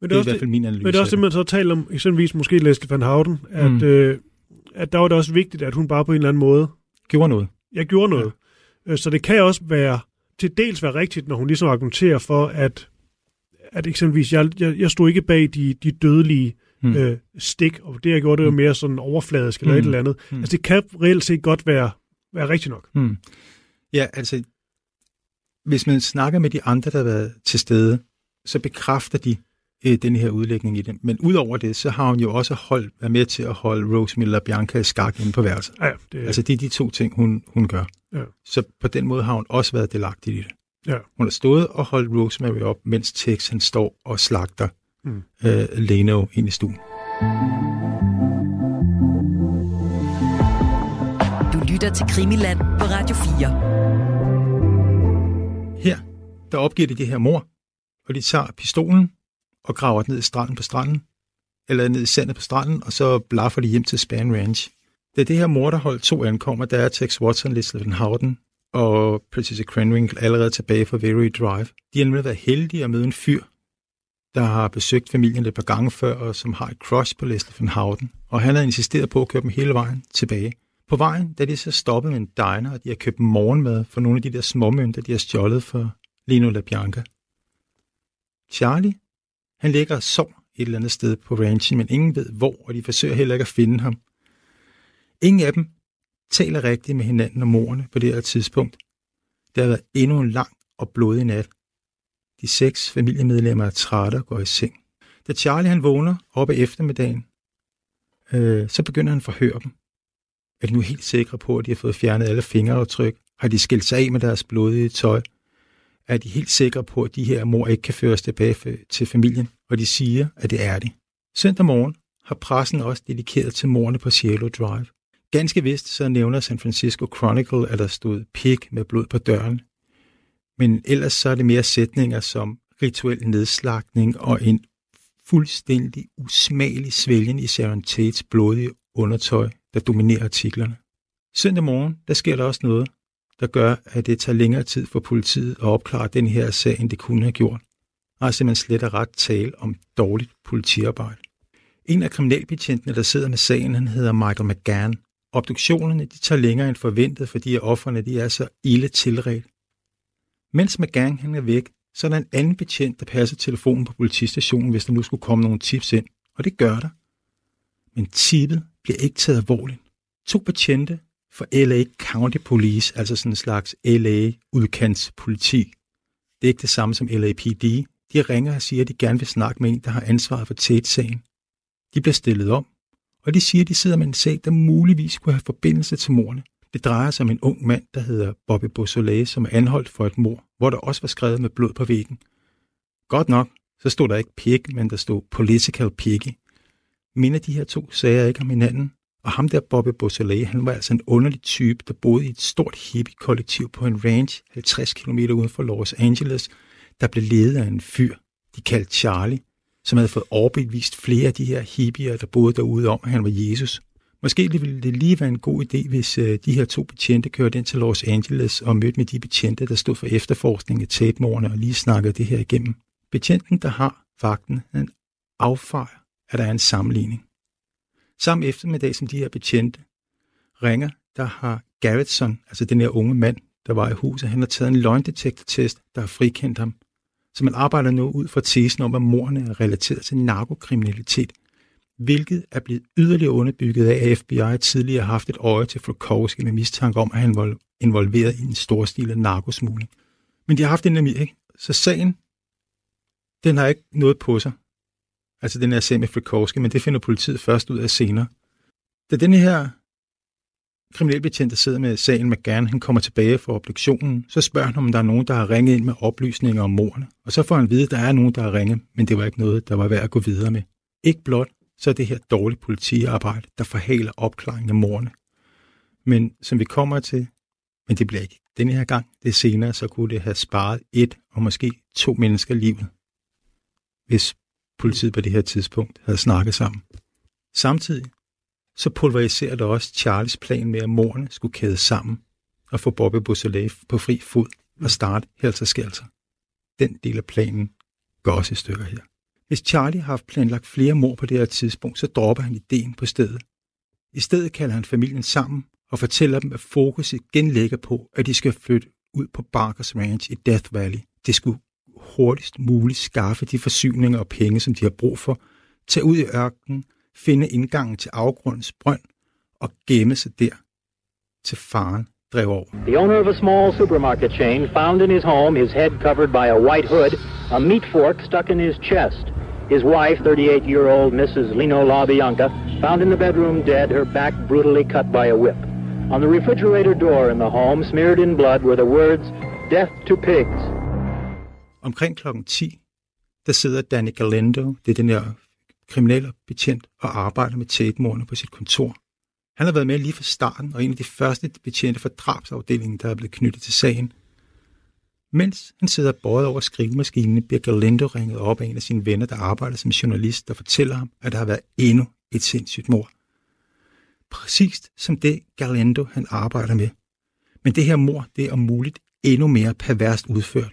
det, det er i hvert fald min analyse. Men det er også det, man så taler om, eksempelvis måske Leslie Van Houten, at, mm. øh, at der var det også vigtigt, at hun bare på en eller anden måde gjorde noget. Jeg gjorde noget. Ja. Så det kan også være, til dels være rigtigt, når hun ligesom argumenterer for, at, at eksempelvis, jeg, jeg, jeg stod ikke bag de, de dødelige mm. øh, stik, og det jeg gjorde, det var mere sådan overfladisk eller mm. et eller andet. Mm. Altså det kan reelt set godt være, være rigtigt nok. Mm. Ja, altså, hvis man snakker med de andre, der har været til stede, så bekræfter de øh, den her udlægning i det. Men udover det, så har hun jo også holdt, været med til at holde Rosemary LaBianca i skak inde på værelset. Ja, det... Altså det er de to ting, hun, hun gør. Ja. Så på den måde har hun også været delagtig i det. Ja. Hun har stået og holdt Rosemary op, mens Tex han står og slagter mm. øh, Leno ind i stuen. Du lytter til Krimiland på Radio fire. Her, der opgiver de det her mor, og de tager pistolen og graver den ned i stranden på stranden, eller ned i sandet på stranden, og så blaffer de hjem til Spahn Ranch. Da det her morderhold to ankommer, der er Tex Watson, Leslie Van Houten og Patricia Krenwinkel allerede tilbage fra Waverly Drive. De har nemlig været heldige at møde en fyr, der har besøgt familien et par gange før, og som har et crush på Leslie Van Houten, og han har insisteret på at køre dem hele vejen tilbage. På vejen, da de så stoppet med en diner, og de har købt morgenmad for nogle af de der småmønter, de har stjålet for Leno LaBianca. Charlie, han ligger og sover et eller andet sted på ranchen, men ingen ved hvor, og de forsøger heller ikke at finde ham. Ingen af dem taler rigtigt med hinanden om mordene på det her tidspunkt. Det har været endnu en lang og blodig nat. De seks familiemedlemmer er trætte og går i seng. Da Charlie han vågner op ad eftermiddagen, øh, så begynder han at forhøre dem. Er de nu helt sikre på, at de har fået fjernet alle fingeraftryk? Har de skilt sig af med deres blodige tøj? Er de helt sikre på, at de her mor ikke kan føres tilbage til familien? Og de siger, at det er de. Søndag morgen har pressen også dedikeret til mordene på Cielo Drive. Ganske vist så nævner San Francisco Chronicle, at der stod pig med blod på døren. Men ellers så er det mere sætninger som rituel nedslagtning og en fuldstændig usmagelig svælgen i Sharon Tates blodige undertøj, der dominerer artiklerne. Søndag morgen, der sker der også noget, der gør, at det tager længere tid for politiet at opklare den her sag, end det kunne have gjort. Der er simpelthen slet og ret tale om dårligt politiarbejde. En af kriminalbetjentene, der sidder med sagen, han hedder Michael McGann. Obduktionerne de tager længere end forventet, fordi offerne de er så ilde tilredt. Mens McGann han er væk, så er der en anden betjent, der passer telefonen på politistationen, hvis der nu skulle komme nogle tips ind. Og det gør der. Men tippet bliver ikke taget alvorligt. To betjente for L A County Police, altså sådan en slags L A-udkantspoliti. Det er ikke det samme som L A P D. De ringer og siger, at de gerne vil snakke med en, der har ansvaret for Tate-sagen. De bliver stillet om, og de siger, at de sidder med en sag, der muligvis kunne have forbindelse til mordene. Det drejer sig om en ung mand, der hedder Bobby Beausoleil, som er anholdt for et mord, hvor der også var skrevet med blod på væggen. Godt nok, så stod der ikke pig, men der stod political piggy. Minder de her to sager ikke om hinanden, og ham der Bobby Beausoleil, han var altså en underlig type, der boede i et stort hippie-kollektiv på en ranch halvtreds kilometer uden for Los Angeles, der blev ledet af en fyr, de kaldte Charlie, som havde fået overbevist flere af de her hippier, der boede derude om, at han var Jesus. Måske ville det lige være en god idé, hvis de her to betjente kørte ind til Los Angeles og mødte med de betjente, der stod for efterforskning af Tate-mordene og lige snakkede det her igennem. Betjenten, der har vagten, han affejer, at der er en sammenligning. Samme eftermiddag, som de her betjente ringer, der har Garrettson, altså den her unge mand, der var i huset, han har taget en løgndetektortest, der har frikendt ham. Så man arbejder nu ud fra tesen om, at mordene er relateret til narkokriminalitet, hvilket er blevet yderligere underbygget af, at F B I tidligere har haft et øje til Frykowski med mistanke om, at han var involveret i en storstilet narkosmugling. Men de har haft en nemlig, ikke? Så sagen, den har ikke noget på sig. Altså den her sag med Frykowski, men det finder politiet først ud af senere. Da denne her kriminalbetjent, der sidder med sagen McGann, han kommer tilbage fra obduktionen, så spørger han, om der er nogen, der har ringet ind med oplysninger om mordene. Og så får han at vide, at der er nogen, der har ringet, men det var ikke noget, der var værd at gå videre med. Ikke blot, så er det her dårlige politiarbejde, der forhaler opklaringen af mordene. Men som vi kommer til, men det bliver ikke denne her gang, det senere, så kunne det have sparet et og måske to mennesker livet, hvis politiet på det her tidspunkt havde snakket sammen. Samtidig så pulveriserer der også Charles plan med, at mordene skulle kædes sammen og få Bobby Beausoleil på fri fod og starte Helter Skelter. Den del af planen går også i stykker her. Hvis Charlie har haft planlagt flere mord på det her tidspunkt, så dropper han ideen på stedet. I stedet kalder han familien sammen og fortæller dem, at fokuset igen ligger på, at de skal flytte ud på Barkers Ranch i Death Valley. Det skulle hurtigst muligt skaffe de forsyninger og penge, som de har brug for, tage ud i ørkenen, finde indgangen til afgrundens brønd og gemme sig der, til faren drev over. The owner of a small supermarket chain found in his home his head covered by a white hood, a meat fork stuck in his chest. His wife, thirty-eight-year-old Missus Leno LaBianca, found in the bedroom dead, her back brutally cut by a whip. On the refrigerator door in the home, smeared in blood, were the words, "Death to pigs." Omkring klokken ti, der sidder Danny Galindo, det er den her kriminel og betjent og arbejder med Tate-mordene på sit kontor. Han har været med lige fra starten, og en af de første betjente fra drabsafdelingen, der er blevet knyttet til sagen. Mens han sidder bøjet over skrivemaskinen, bliver Galindo ringet op af en af sine venner, der arbejder som journalist, der fortæller ham, at der har været endnu et sindssygt mord. Præcist som det Galindo, han arbejder med. Men det her mord, det er om muligt endnu mere perverst udført.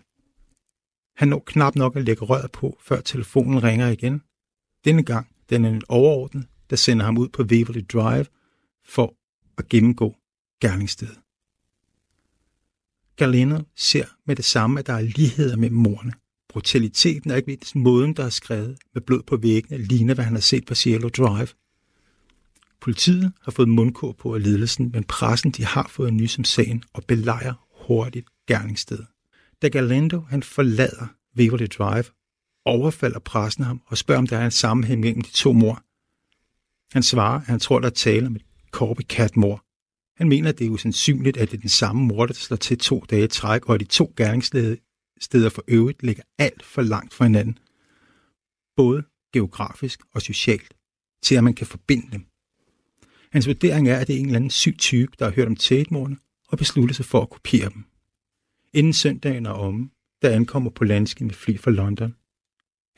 Han når knap nok at lægge røret på, før telefonen ringer igen. Denne gang, den er en overordnet, der sender ham ud på Waverly Drive for at gennemgå gerningsstedet. Galindo ser med det samme, at der er ligheder mellem mordene. Brutaliteten er ikke mindst måden, der er skrevet med blod på væggene, ligner hvad han har set på Cielo Drive. Politiet har fået mundkur på af ledelsen, men pressen de har fået nys om sagen og belejrer hurtigt gerningsstedet. Da Galindo han forlader Waverly Drive, overfalder pressen ham og spørger, om der er en sammenhæng mellem de to mord. Han svarer, at han tror, der er tale om et copycat-mord. Han mener, at det er usandsynligt, at det er den samme morder, der slår til to dage i træk, og at de to gerningssteder for øvrigt ligger alt for langt fra hinanden, både geografisk og socialt, til at man kan forbinde dem. Hans vurdering er, at det er en eller anden syg type, der har hørt om Tate-mordene og beslutter sig for at kopiere dem. Inden søndagen er omme, der ankommer Polanski med fly fra London.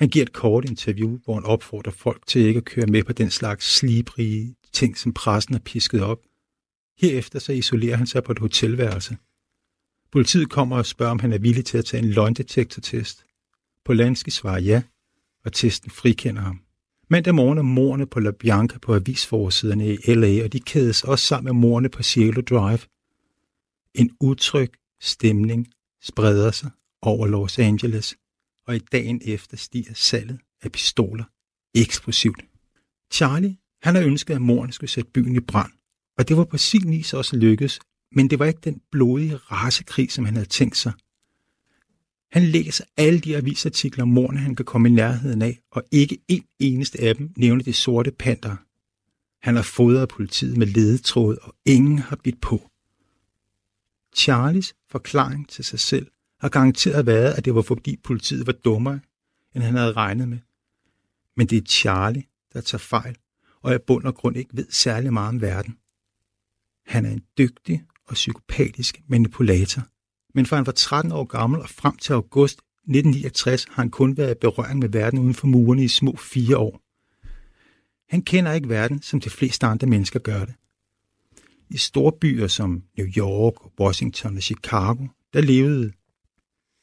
Han giver et kort interview, hvor han opfordrer folk til ikke at køre med på den slags slibrige ting, som pressen har pisket op. Herefter så isolerer han sig på et hotelværelse. Politiet kommer og spørger, om han er villig til at tage en løgndetektortest. Polanski svarer ja, og testen frikender ham. Mandag morgen er mordene på LaBianca på avisforsiderne i L A, og de kædes også sammen med mordene på Cielo Drive. En utryg stemning spreder sig over Los Angeles, og i dagen efter stiger salget af pistoler eksplosivt. Charlie, han har ønsket, at mordene skulle sætte byen i brand, og det var på sin vis også lykkedes, men det var ikke den blodige racekrig, som han havde tænkt sig. Han læser alle de avisartikler om mordene, han kan komme i nærheden af, og ikke en eneste af dem nævner det sorte panter. Han har fodret politiet med ledetråd, og ingen har bidt på. Charlies forklaring til sig selv har garanteret været, at det var fordi politiet var dummere, end han havde regnet med. Men det er Charlie, der tager fejl, og i bund og grund ikke ved særlig meget om verden. Han er en dygtig og psykopatisk manipulator. Men fra han var tretten år gammel og frem til august nitten niogtres har han kun været i berøring med verden uden for murene i små fire år. Han kender ikke verden, som de fleste andre mennesker gør det. I store byer som New York, Washington og Chicago, der levede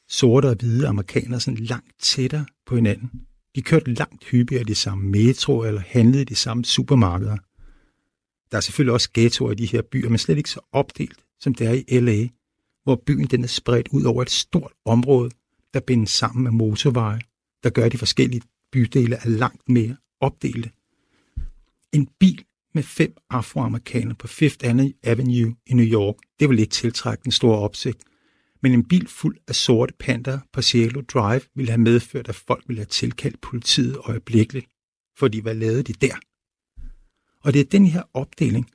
sorte og hvide amerikanere sådan langt tættere på hinanden. De kørte langt hyppigere i de samme metroer eller handlede i de samme supermarkeder. Der er selvfølgelig også ghettoer i de her byer, men slet ikke så opdelt, som det er i L A, hvor byen den er spredt ud over et stort område, der bindes sammen med motorveje, der gør de forskellige bydele er langt mere opdelte. En bil med fem afroamerikanere på Fifth Avenue i New York, det vil ikke tiltrække den store opsigt, men en bil fuld af sorte panter på Cielo Drive ville have medført, at folk ville have tilkaldt politiet øjeblikkeligt, fordi hvad lavede de der? Og det er den her opdeling,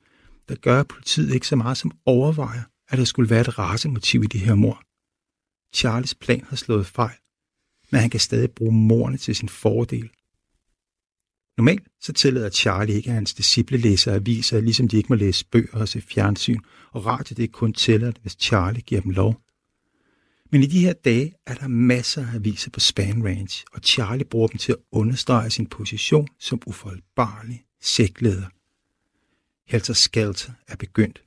der gør, at politiet ikke så meget som overvejer, at der skulle være et racemotiv i de her mord. Charles plan har slået fejl, men han kan stadig bruge mordene til sin fordel. Normalt så tillader Charlie ikke, at hans disciple læser aviser, ligesom de ikke må læse bøger og se fjernsyn, og radio det kun tilladt, hvis Charlie giver dem lov. Men i de her dage er der masser af aviser på Spahn Ranch, og Charlie bruger dem til at understrege sin position som uforholdbarlig sektleder. Helter Skelter er begyndt.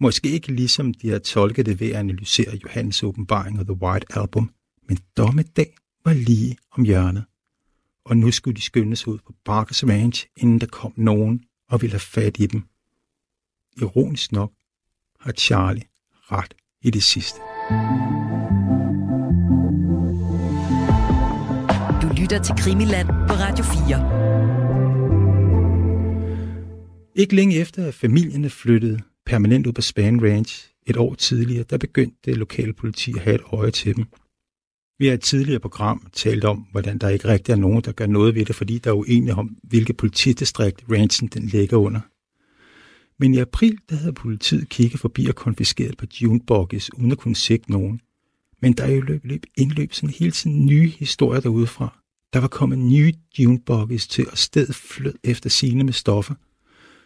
Måske ikke ligesom de har tolket det ved at analysere Johannes åbenbaring og The White Album, men dommedag var lige om hjørnet. Og nu skulle de skynde sig ud på Barkers Ranch, inden der kom nogen og ville have fat i dem. Ironisk nok har Charlie ret i det sidste. Du lytter til Krimiland på Radio fire. Ikke længe efter, at familierne flyttede permanent ud på Spahn Ranch et år tidligere, der begyndte det lokale politi at have et øje til dem. Vi har et tidligere program talt om, hvordan der ikke rigtig er nogen, der gør noget ved det, fordi der er uenige om, hvilket politidistrikt ranchen den ligger under. Men i april, der havde politiet kigget forbi og konfiskeret på Junebuggies, uden at kunne sigte nogen. Men der er jo løb, løb, indløb sådan hele tiden nye historier derudefra. Der var kommet nye Junebuggies til, og stedet flød efter sigende med stoffer.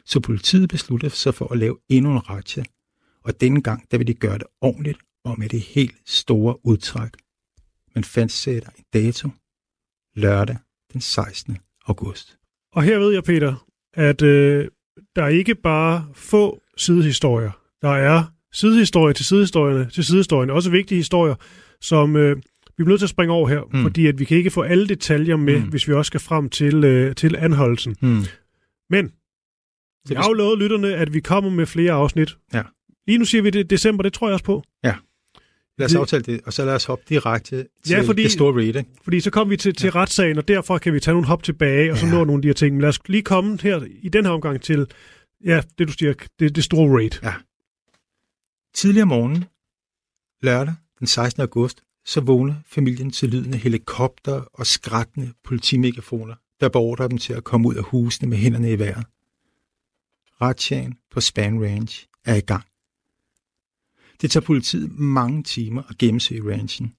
Så politiet besluttede sig for at lave endnu en razzia, og denne gang der ville de gøre det ordentligt og med det helt store udtræk. Man fastsætter en dato lørdag den sekstende august. Og her ved jeg, Peter, at øh, der er ikke bare få sidehistorier. Der er sidehistorier til sidehistorierne til sidehistorierne, også vigtige historier, som øh, vi bliver nødt til at springe over her, mm. fordi at vi kan ikke få alle detaljer med, mm. hvis vi også skal frem til, øh, til anholdelsen. Mm. Men jeg har jo lovet lytterne, at vi kommer med flere afsnit. Ja. Lige nu siger vi det december, det tror jeg også på. Ja, lad os det, aftale det, og så lad os hoppe direkte til ja, fordi, det store rating. Fordi så kommer vi til, til ja. retssagen, og derfra kan vi tage nogle hop tilbage, og så ja. nå nogle af de her ting. Men lad os lige komme her i den her omgang til ja, det, du siger, det, det store raid. Ja. Tidligere morgen, lørdag den sekstende august, så vågner familien til lyden af helikopter og skrattende politimegafoner, der beordrer dem til at komme ud af husene med hænderne i vejret. Razziaen på Spahn Ranch er i gang. Det tager politiet mange timer at gennemsøge ranchen.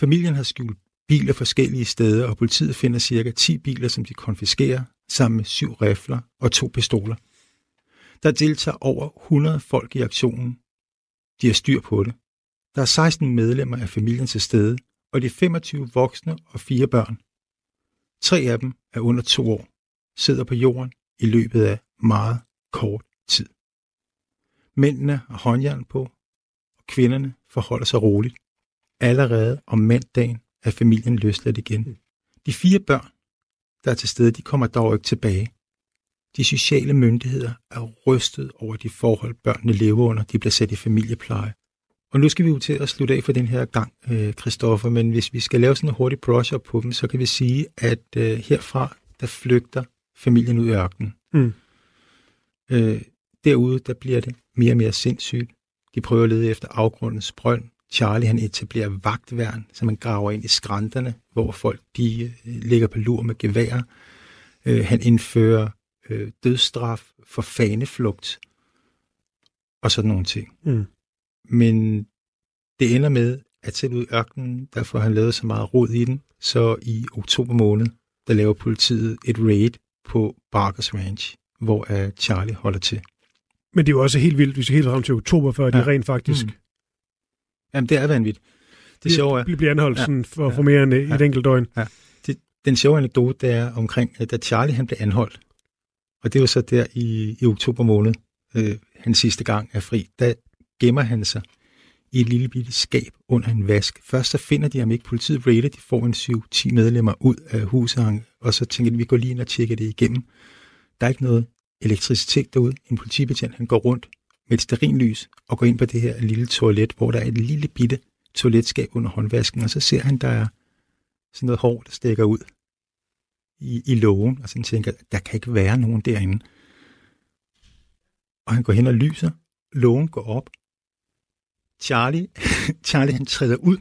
Familien har skjult biler forskellige steder, og politiet finder cirka ti biler, som de konfiskerer, sammen med syv rifler og to pistoler. Der deltager over hundrede folk i aktionen. De har styr på det. Der er seksten medlemmer af familien til stede, og de er femogtyve voksne og fire børn. Tre af dem er under to år, sidder på jorden i løbet af meget kort tid. Mændene har håndjern på, og kvinderne forholder sig roligt. Allerede om mandagen er familien løsladt igen. De fire børn, der er til stede, de kommer dog ikke tilbage. De sociale myndigheder er rystet over de forhold, børnene lever under. De bliver sat i familiepleje. Og nu skal vi jo til at slutte af for den her gang, Christoffer, men hvis vi skal lave sådan en hurtig brush-up på dem, så kan vi sige, at uh, herfra, der flygter familien ud i ørkenen. Mm. Uh, derude, der bliver det mere og mere sindssygt. De prøver at lede efter afgrundens brønd. Charlie, han etablerer vagtværn, så man graver ind i skrænterne, hvor folk, de uh, ligger på lur med geværer. Uh, han indfører uh, dødsstraf for faneflugt og sådan nogle ting. Mm. Men det ender med, at selv ud i ørkenen, der får han lavet så meget rod i den, så i oktober måned, der laver politiet et raid på Barkers Ranch, hvor uh, Charlie holder til. Men det er jo også helt vildt, hvis vi helt frem til oktober, før ja. det er rent faktisk. Mm. Jamen, det er vanvittigt. Det sjove er... Det bliver anholdt ja, sådan for, for mere end ja, et enkelt døgn. Ja. Det, den sjove anekdote, der er omkring, da Charlie han blev anholdt, og det var så der i, i oktober måned, øh, hans sidste gang er fri, da gemmer han sig i et lille bitte skab under en vask. Først så finder de ham ikke. Politiet raider, de får en syv ti medlemmer ud af huset, og så tænker de, vi går lige ind og tjekker det igennem. Der er ikke noget elektricitet derude. En politibetjent, han går rundt med et stearinlys og går ind på det her lille toilet, hvor der er et lille bitte toiletskab under håndvasken, og så ser han, der er sådan noget hår, der stikker ud i, i lågen, og så tænker, der kan ikke være nogen derinde. Og han går hen og lyser. Lågen går op. Charlie, Charlie han træder ud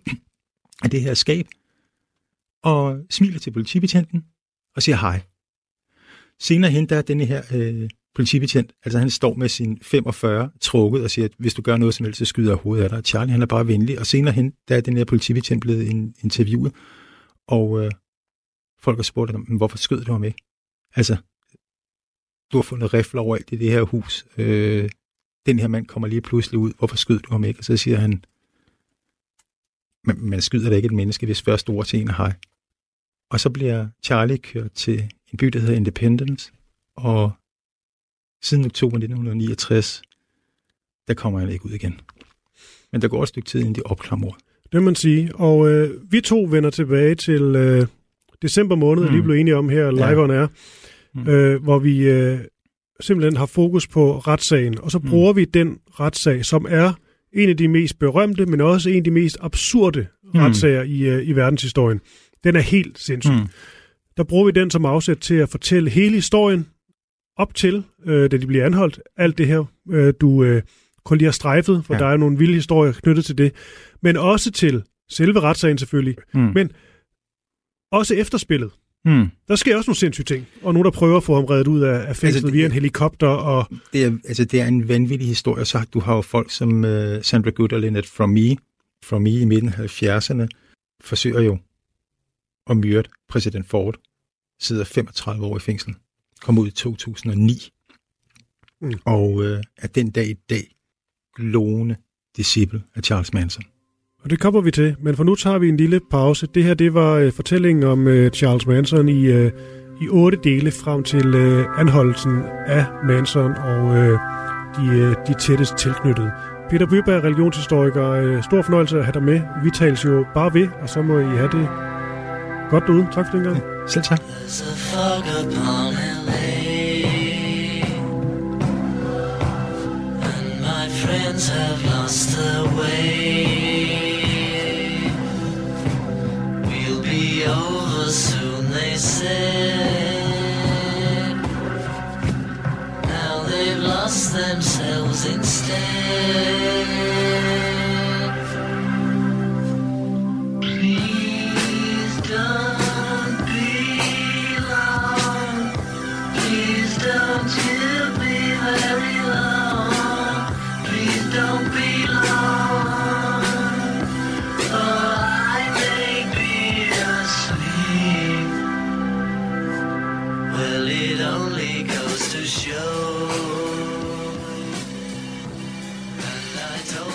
af det her skab og smiler til politibetjenten og siger hej. Senere hen, der er denne her øh, politibetjent, altså han står med sin femogfyrre trukket og siger, at hvis du gør noget som helst, så skyder jeg hovedet af dig. Charlie han er bare venlig, og senere hen, der er den her politibetjent blevet interviewet, og øh, folk har spurgt ham, hvorfor skød du ham ikke? Altså, du har fundet rifler overalt i det her hus. Øh, Den her mand kommer lige pludselig ud, hvorfor skyder du ham ikke? Og så siger han, man skyder da ikke et menneske, hvis første ord til en er hej. Og så bliver Charlie kørt til en by, der hedder Independence, og siden oktober nitten niogtres, der kommer han ikke ud igen. Men der går et stykke tid, inden de opklamrer. Det må man sige. Og øh, vi to vender tilbage til øh, december måned, mm. lige blev enige om her, live on air, mm. øh, hvor vi... Øh, simpelthen har fokus på retssagen, og så bruger mm. vi den retssag, som er en af de mest berømte, men også en af de mest absurde mm. retssager i, i verdenshistorien. Den er helt sindssyg. Mm. Der bruger vi den som afsæt til at fortælle hele historien op til, øh, da de bliver anholdt. Alt det her, øh, du øh, kun lige har strejfet, for ja. der er nogle vilde historier knyttet til det, men også til selve retssagen selvfølgelig, mm. men også efterspillet. Hmm. Der sker også nogle sindssyge ting, og nogen, der prøver at få ham reddet ud af fængslet altså, via en helikopter. Og... Det, er, altså, det er en vanvittig historie, så du har jo folk som uh, Sandra Good og Leonard Fromme, Fromme i midten af halvfjerdserne, forsøger jo at myrde præsident Ford, sidder femogtredive år i fængsel, kom ud i to tusind og ni, mm. og uh, er den dag i dag glående disciple af Charles Manson. Og det kommer vi til, men for nu tager vi en lille pause. Det her, det var øh, fortællingen om øh, Charles Manson i, øh, i otte dele frem til øh, anholdelsen af Manson og øh, de, øh, de tættest tilknyttede. Peter Byberg, religionshistoriker, øh, stor fornøjelse at have dig med. Vi tales jo bare ved, og så må I have det godt derude. Tak for den gang. Ja, selv tak. Over soon, they said. Now they've lost themselves instead. Please don't be long. Please don't you be very long. Please don't be long. Show and I told